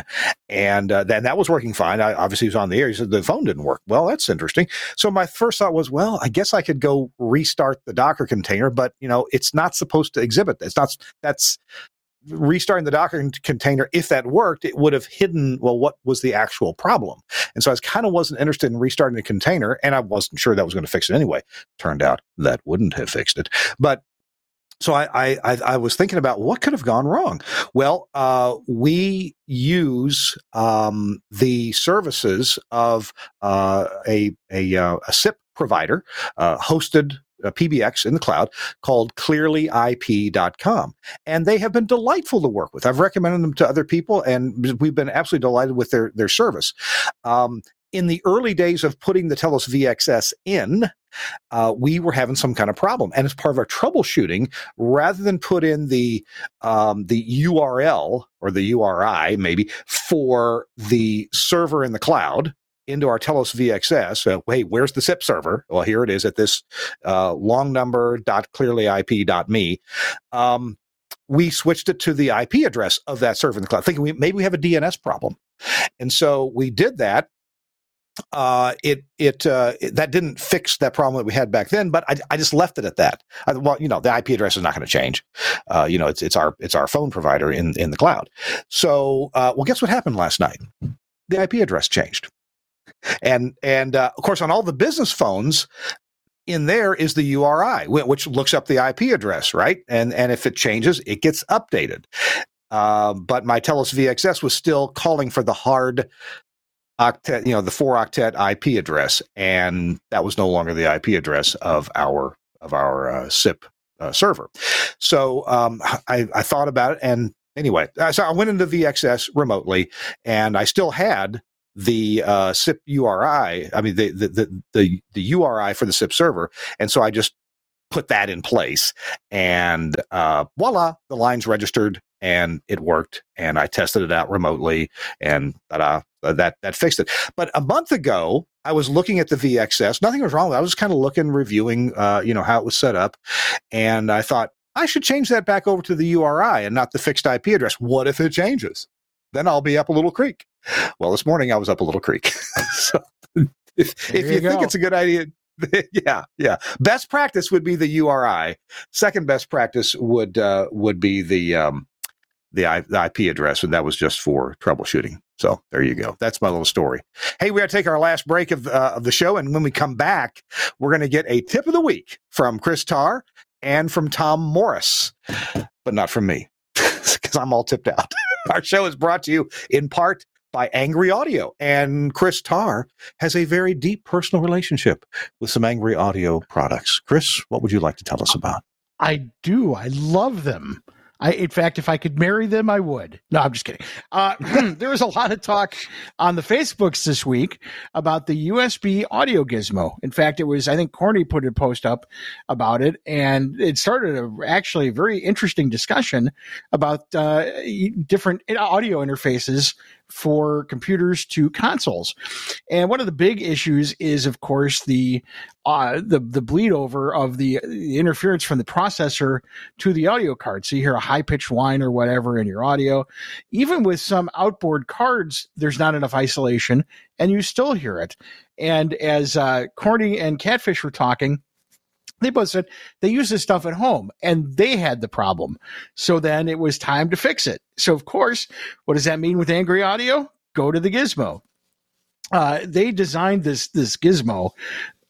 and uh, then that was working fine. I obviously was on the air. He said the phone didn't work. Well, that's interesting. So my first thought was, well, I guess I could go restart the Docker container, but you know, it's not supposed to exhibit that. It's not that's restarting the Docker container. If that worked, it would have hidden well what was the actual problem. And so I kind of wasn't interested in restarting the container, and I wasn't sure that was going to fix it anyway. Turned out that wouldn't have fixed it, but So I, I, I was thinking about what could have gone wrong. Well, uh, we use um, the services of uh, a, a, a S I P provider, uh, hosted uh, P B X in the cloud, called clearly I P dot com. And they have been delightful to work with. I've recommended them to other people, and we've been absolutely delighted with their, their service. Um, In the early days of putting the Telos V X S in, uh, we were having some kind of problem. And as part of our troubleshooting, rather than put in the um, the U R L or the U R I maybe for the server in the cloud into our Telos V X S, uh, hey, where's the S I P server? Well, here it is at this uh, long number dot clearly I P dot me. Um, we switched it to the I P address of that server in the cloud, thinking we, maybe we have a D N S problem. And so we did that. Uh, it, it, uh, it, that didn't fix that problem that we had back then, but I, I just left it at that. I, well, you know, the I P address is not going to change. Uh, you know, it's, it's our, it's our phone provider in, in the cloud. So, uh, well, guess what happened last night? The I P address changed. And, and, uh, of course, on all the business phones, in there is the U R I, which looks up the I P address, right? And, and if it changes, it gets updated. Uh, but my Telos V X S was still calling for the hard octet, you know, the four octet I P address, and that was no longer the I P address of our of our uh, S I P uh, server. So um, I, I thought about it, and anyway, so I went into V X S remotely, and I still had the uh, S I P U R I. I mean, the the the the, the U R I for the S I P server, and so I just put that in place, and uh, voila, the line's registered, and it worked, and I tested it out remotely, and ta-da. Uh, that that fixed it. But a month ago, I was looking at the V X S. Nothing was wrong with it. I was just kind of looking, reviewing, uh, you know, how it was set up. And I thought, I should change that back over to the U R I and not the fixed I P address. What if it changes? Then I'll be up a little creek. Well, this morning I was up a little creek. So if, if you, you think it's a good idea, yeah, yeah. Best practice would be the U R I. Second best practice would uh, would be the um, the, I, the I P address, and that was just for troubleshooting. So there you go. That's my little story. Hey, we got to take our last break of, uh, of the show. And when we come back, we're going to get a tip of the week from Chris Tarr and from Tom Morris, but not from me because I'm all tipped out. Our show is brought to you in part by Angry Audio. And Chris Tarr has a very deep personal relationship with some Angry Audio products. Chris, what would you like to tell us about? I do. I love them. I, in fact, if I could marry them, I would. No, I'm just kidding. Uh, there was a lot of talk on the Facebooks this week about the U S B audio gizmo. In fact, it was, I think Corny put a post up about it, and it started a, actually a very interesting discussion about uh, different audio interfaces for computers to consoles. And one of the big issues is, of course, the uh, the, the bleed over of the, the interference from the processor to the audio card. So you hear a high-pitched whine or whatever in your audio. Even with some outboard cards, there's not enough isolation, and you still hear it. And as uh, Corny and Catfish were talking, they both said they use this stuff at home, and they had the problem. So then it was time to fix it. So, of course, what does that mean with Angry Audio? Go to the gizmo. Uh, they designed this this gizmo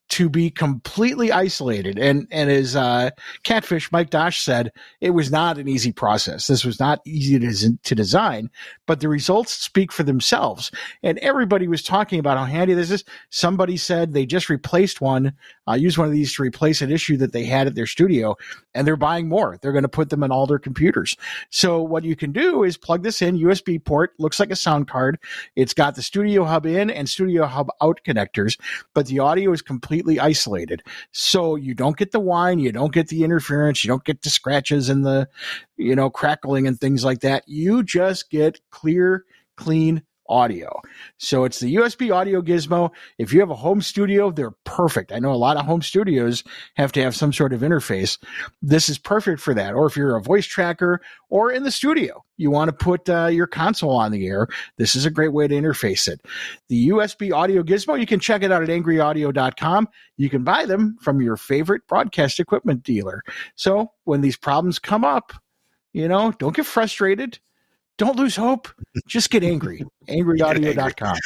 to be completely isolated. And, and as uh, Catfish Mike Dosh said, it was not an easy process. This was not easy to, to design, but the results speak for themselves. And everybody was talking about how handy this is. Somebody said they just replaced one, uh, used one of these to replace an issue that they had at their studio, and they're buying more. They're going to put them in all their computers. So what you can do is plug this in, U S B port, looks like a sound card. It's got the Studio Hub in and Studio Hub out connectors, but the audio is completely isolated. So you don't get the whine, you don't get the interference, you don't get the scratches and the, you know, crackling and things like that. You just get clear, clean audio. So it's the U S B audio gizmo. If you have a home studio, they're perfect. I know a lot of home studios have to have some sort of interface. This is perfect for that. Or if you're a voice tracker or in the studio, you want to put uh, your console on the air, this is a great way to interface it. The U S B audio gizmo, you can check it out at angry audio dot com. You can buy them from your favorite broadcast equipment dealer. So when these problems come up, you know, don't get frustrated. Don't lose hope. Just get angry. angry audio dot com.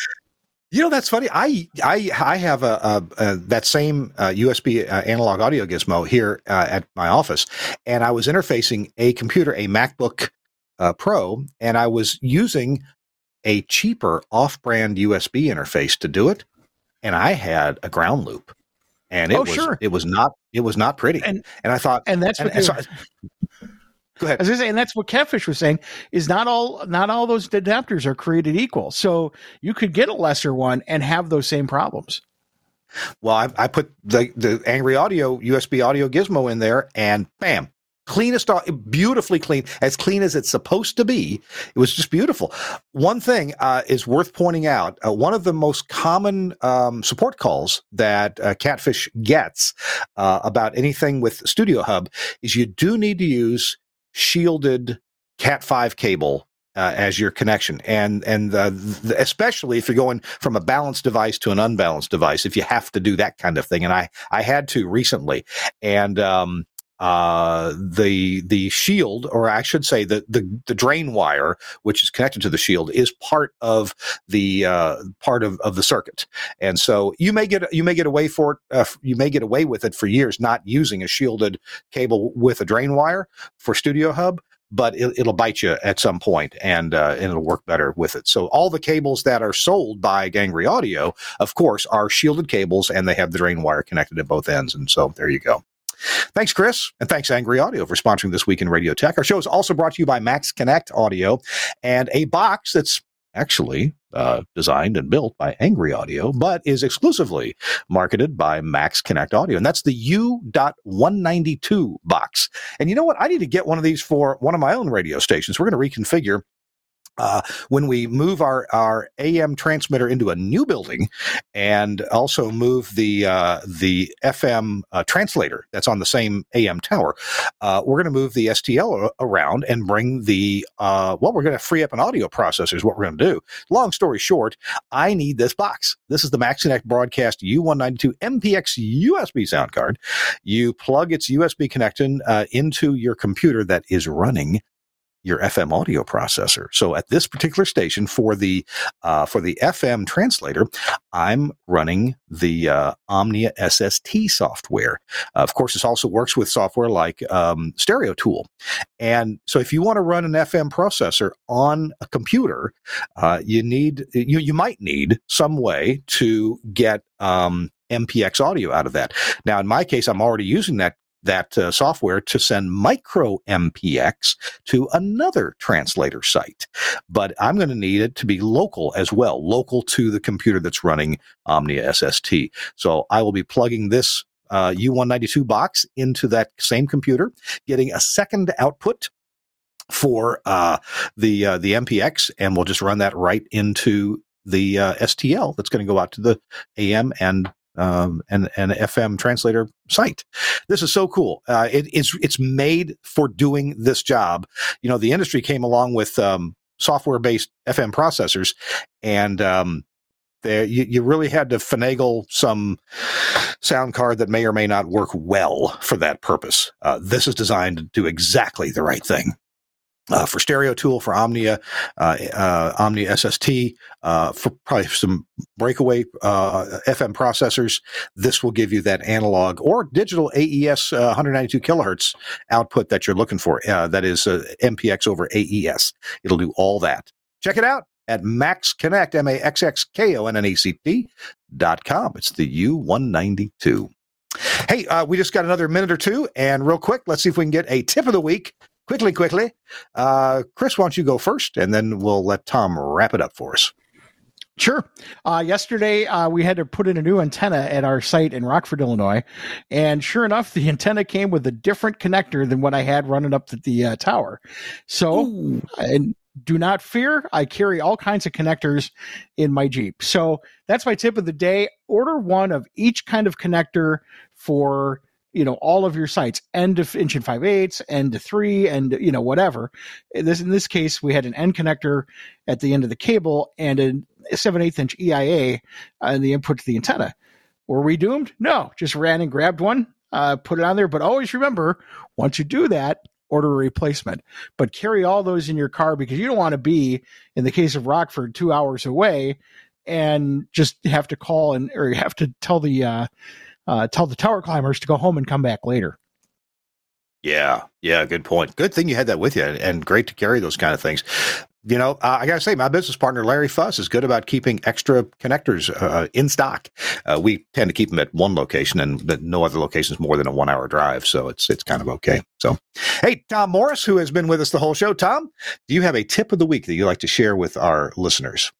You know, that's funny. I I I have a, a, a that same uh, U S B uh, analog audio gizmo here uh, at my office, and I was interfacing a computer, a MacBook uh, Pro, and I was using a cheaper off-brand U S B interface to do it, and I had a ground loop, and it oh, was sure. it was not it was not pretty, and, and I thought, and that's and, what. And, and so I, Go ahead. As I say, and that's what Catfish was saying, is not all not all those adapters are created equal. So you could get a lesser one and have those same problems. Well, I, I put the, the Angry Audio U S B audio gizmo in there, and bam, cleanest, beautifully clean, as clean as it's supposed to be. It was just beautiful. One thing uh, is worth pointing out, uh, one of the most common um, support calls that uh, Catfish gets uh, about anything with Studio Hub is you do need to use shielded Cat five cable uh, as your connection, and and uh, the, especially if you're going from a balanced device to an unbalanced device, if you have to do that kind of thing. And I I had to recently, and um, uh, the the shield, or I should say the, the the drain wire, which is connected to the shield, is part of the uh, part of, of the circuit. And so you may get you may get away for it, uh, you may get away with it for years not using a shielded cable with a drain wire for Studio Hub, but it, it'll bite you at some point, and uh, and it'll work better with it. So all the cables that are sold by Angry Audio, of course, are shielded cables, and they have the drain wire connected at both ends. And so there you go. Thanks, Chris, and thanks, Angry Audio, for sponsoring This Week in Radio Tech. Our show is also brought to you by MaxConnect Audio, and a box that's actually uh, designed and built by Angry Audio, but is exclusively marketed by MaxConnect Audio, and that's the U one ninety-two box. And you know what? I need to get one of these for one of my own radio stations. We're going to reconfigure. Uh, when we move our, our A M transmitter into a new building, and also move the uh, the F M uh, translator that's on the same A M tower, uh, we're going to move the S T L around and bring the, uh, well, we're going to free up an audio processor is what we're going to do. Long story short, I need this box. This is the MaxConnect Broadcast U one ninety-two M P X U S B sound card. You plug its U S B connection uh, into your computer that is running your F M audio processor. So at this particular station for the uh, for the F M translator, I'm running the uh, Omnia S S T software. Uh, of course, this also works with software like um, Stereo Tool. And so if you want to run an F M processor on a computer, uh, you need you you might need some way to get um, M P X audio out of that. Now, in my case, I'm already using that that uh, software to send micro M P X to another translator site. But I'm going to need it to be local as well, local to the computer that's running Omnia S S T. So I will be plugging this uh, U one ninety-two box into that same computer, getting a second output for uh, the uh, the M P X, and we'll just run that right into the uh, S T L that's going to go out to the A M and Um, and an F M translator site. This is so cool. Uh, it, it's it's made for doing this job. You know, the industry came along with um, software-based F M processors, and um, there you, you really had to finagle some sound card that may or may not work well for that purpose. Uh, this is designed to do exactly the right thing. Uh, for Stereo Tool, for Omnia, uh, uh, Omnia S S T, uh, for probably some breakaway uh, F M processors, this will give you that analog or digital A E S uh, one ninety-two kilohertz output that you're looking for. Uh, that is uh, M P X over A E S. It'll do all that. Check it out at MaxConnect, M A X X K O N N E C T dot com. It's the U one ninety-two. Hey, uh, we just got another minute or two, and real quick, let's see if we can get a tip of the week. Quickly, quickly. Uh, Chris, why don't you go first, and then we'll let Tom wrap it up for us. Sure. Uh, yesterday, uh, we had to put in a new antenna at our site in Rockford, Illinois. And sure enough, the antenna came with a different connector than what I had running up at the uh, tower. So, Ooh. and do not fear, I carry all kinds of connectors in my Jeep. So that's my tip of the day. Order one of each kind of connector for, you know, all of your sites, end to inch and five eighths, end to three, and, you know, whatever. In this, in this case, we had an end connector at the end of the cable and a seven eighth inch E I A on the input to the antenna. Were we doomed? No, just ran and grabbed one, uh, put it on there. But always remember, once you do that, order a replacement, but carry all those in your car, because you don't want to be, in the case of Rockford, two hours away and just have to call and or you have to tell the uh, uh, tell the tower climbers to go home and come back later. Yeah, yeah, good point. Good thing you had that with you, and great to carry those kind of things. You know, uh, I got to say, my business partner, Larry Fuss, is good about keeping extra connectors uh, in stock. Uh, we tend to keep them at one location, and no other location is more than a one-hour drive, so it's it's kind of okay. So, hey, Tom Morris, who has been with us the whole show. Tom, do you have a tip of the week that you'd like to share with our listeners?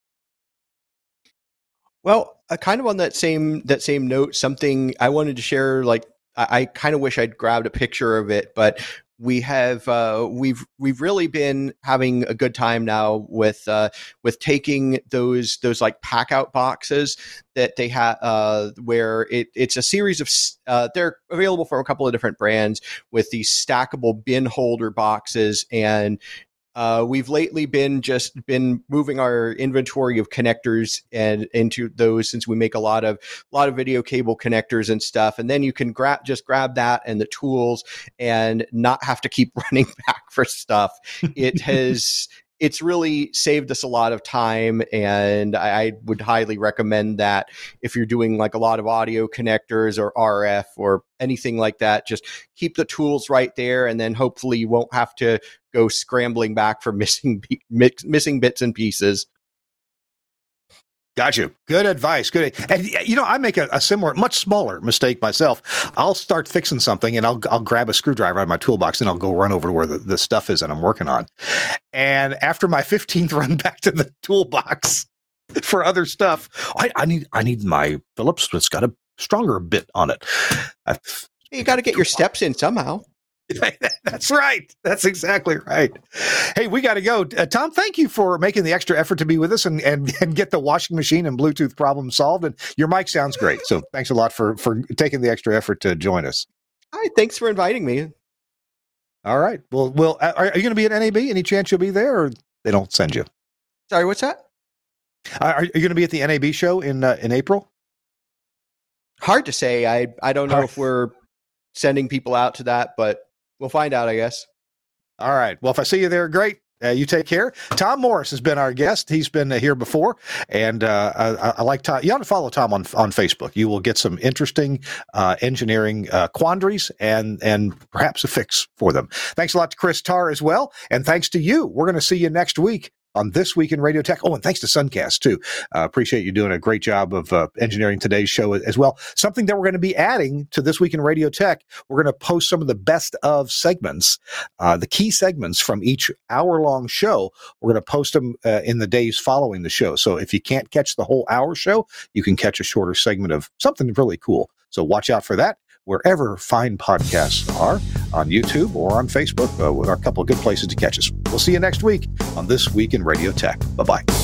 Well, uh, kind of on that same that same note, something I wanted to share, like, I kind of wish I'd grabbed a picture of it, but we have uh, we've we've really been having a good time now with uh, with taking those those like pack out boxes that they have, uh, where it it's a series of uh, they're available from a couple of different brands with these stackable bin holder boxes, and uh, we've lately been just been moving our inventory of connectors and into those, since we make a lot of a lot of video cable connectors and stuff. And then you can grab just grab that and the tools and not have to keep running back for stuff. It has it's really saved us a lot of time, and I, I would highly recommend that if you're doing like a lot of audio connectors or R F or anything like that, just keep the tools right there, and then hopefully you won't have to go scrambling back for missing missing bits and pieces. Got you. Good advice. Good. And, you know, I make a, a similar, much smaller mistake myself. I'll start fixing something, and I'll I'll grab a screwdriver out of my toolbox, and I'll go run over to where the, the stuff is that I'm working on. And after my fifteenth run back to the toolbox for other stuff, I, I need I need my Phillips that's got a stronger bit on it. I've, you got to get your steps in somehow. That's right. That's exactly right. Hey, we got to go. Uh, Tom, thank you for making the extra effort to be with us and, and, and get the washing machine and Bluetooth problem solved. And your mic sounds great. So thanks a lot for, for taking the extra effort to join us. Hi, thanks for inviting me. All right. Well, well, are you going to be at N A B? Any chance you'll be there, or they don't send you? Sorry, what's that? Are you going to be at the N A B show in uh, in April? Hard to say. I, I don't know Hard. if we're sending people out to that, but we'll find out, I guess. All right. Well, if I see you there, great. Uh, you take care. Tom Morris has been our guest. He's been here before, and uh, I, I like Tom. You ought to follow Tom on on Facebook. You will get some interesting uh, engineering uh, quandaries and and perhaps a fix for them. Thanks a lot to Chris Tarr as well, and thanks to you. We're going to see you next week on This Week in Radio Tech. Oh, and thanks to Suncast, too. Uh, appreciate you doing a great job of uh, engineering today's show as well. Something that we're going to be adding to This Week in Radio Tech, we're going to post some of the best of segments, uh, the key segments from each hour-long show. We're going to post them uh, in the days following the show. So if you can't catch the whole hour show, you can catch a shorter segment of something really cool. So watch out for that, wherever fine podcasts are, on YouTube or on Facebook. Uh, there are a couple of good places to catch us. We'll see you next week on This Week in Radio Tech. Bye-bye.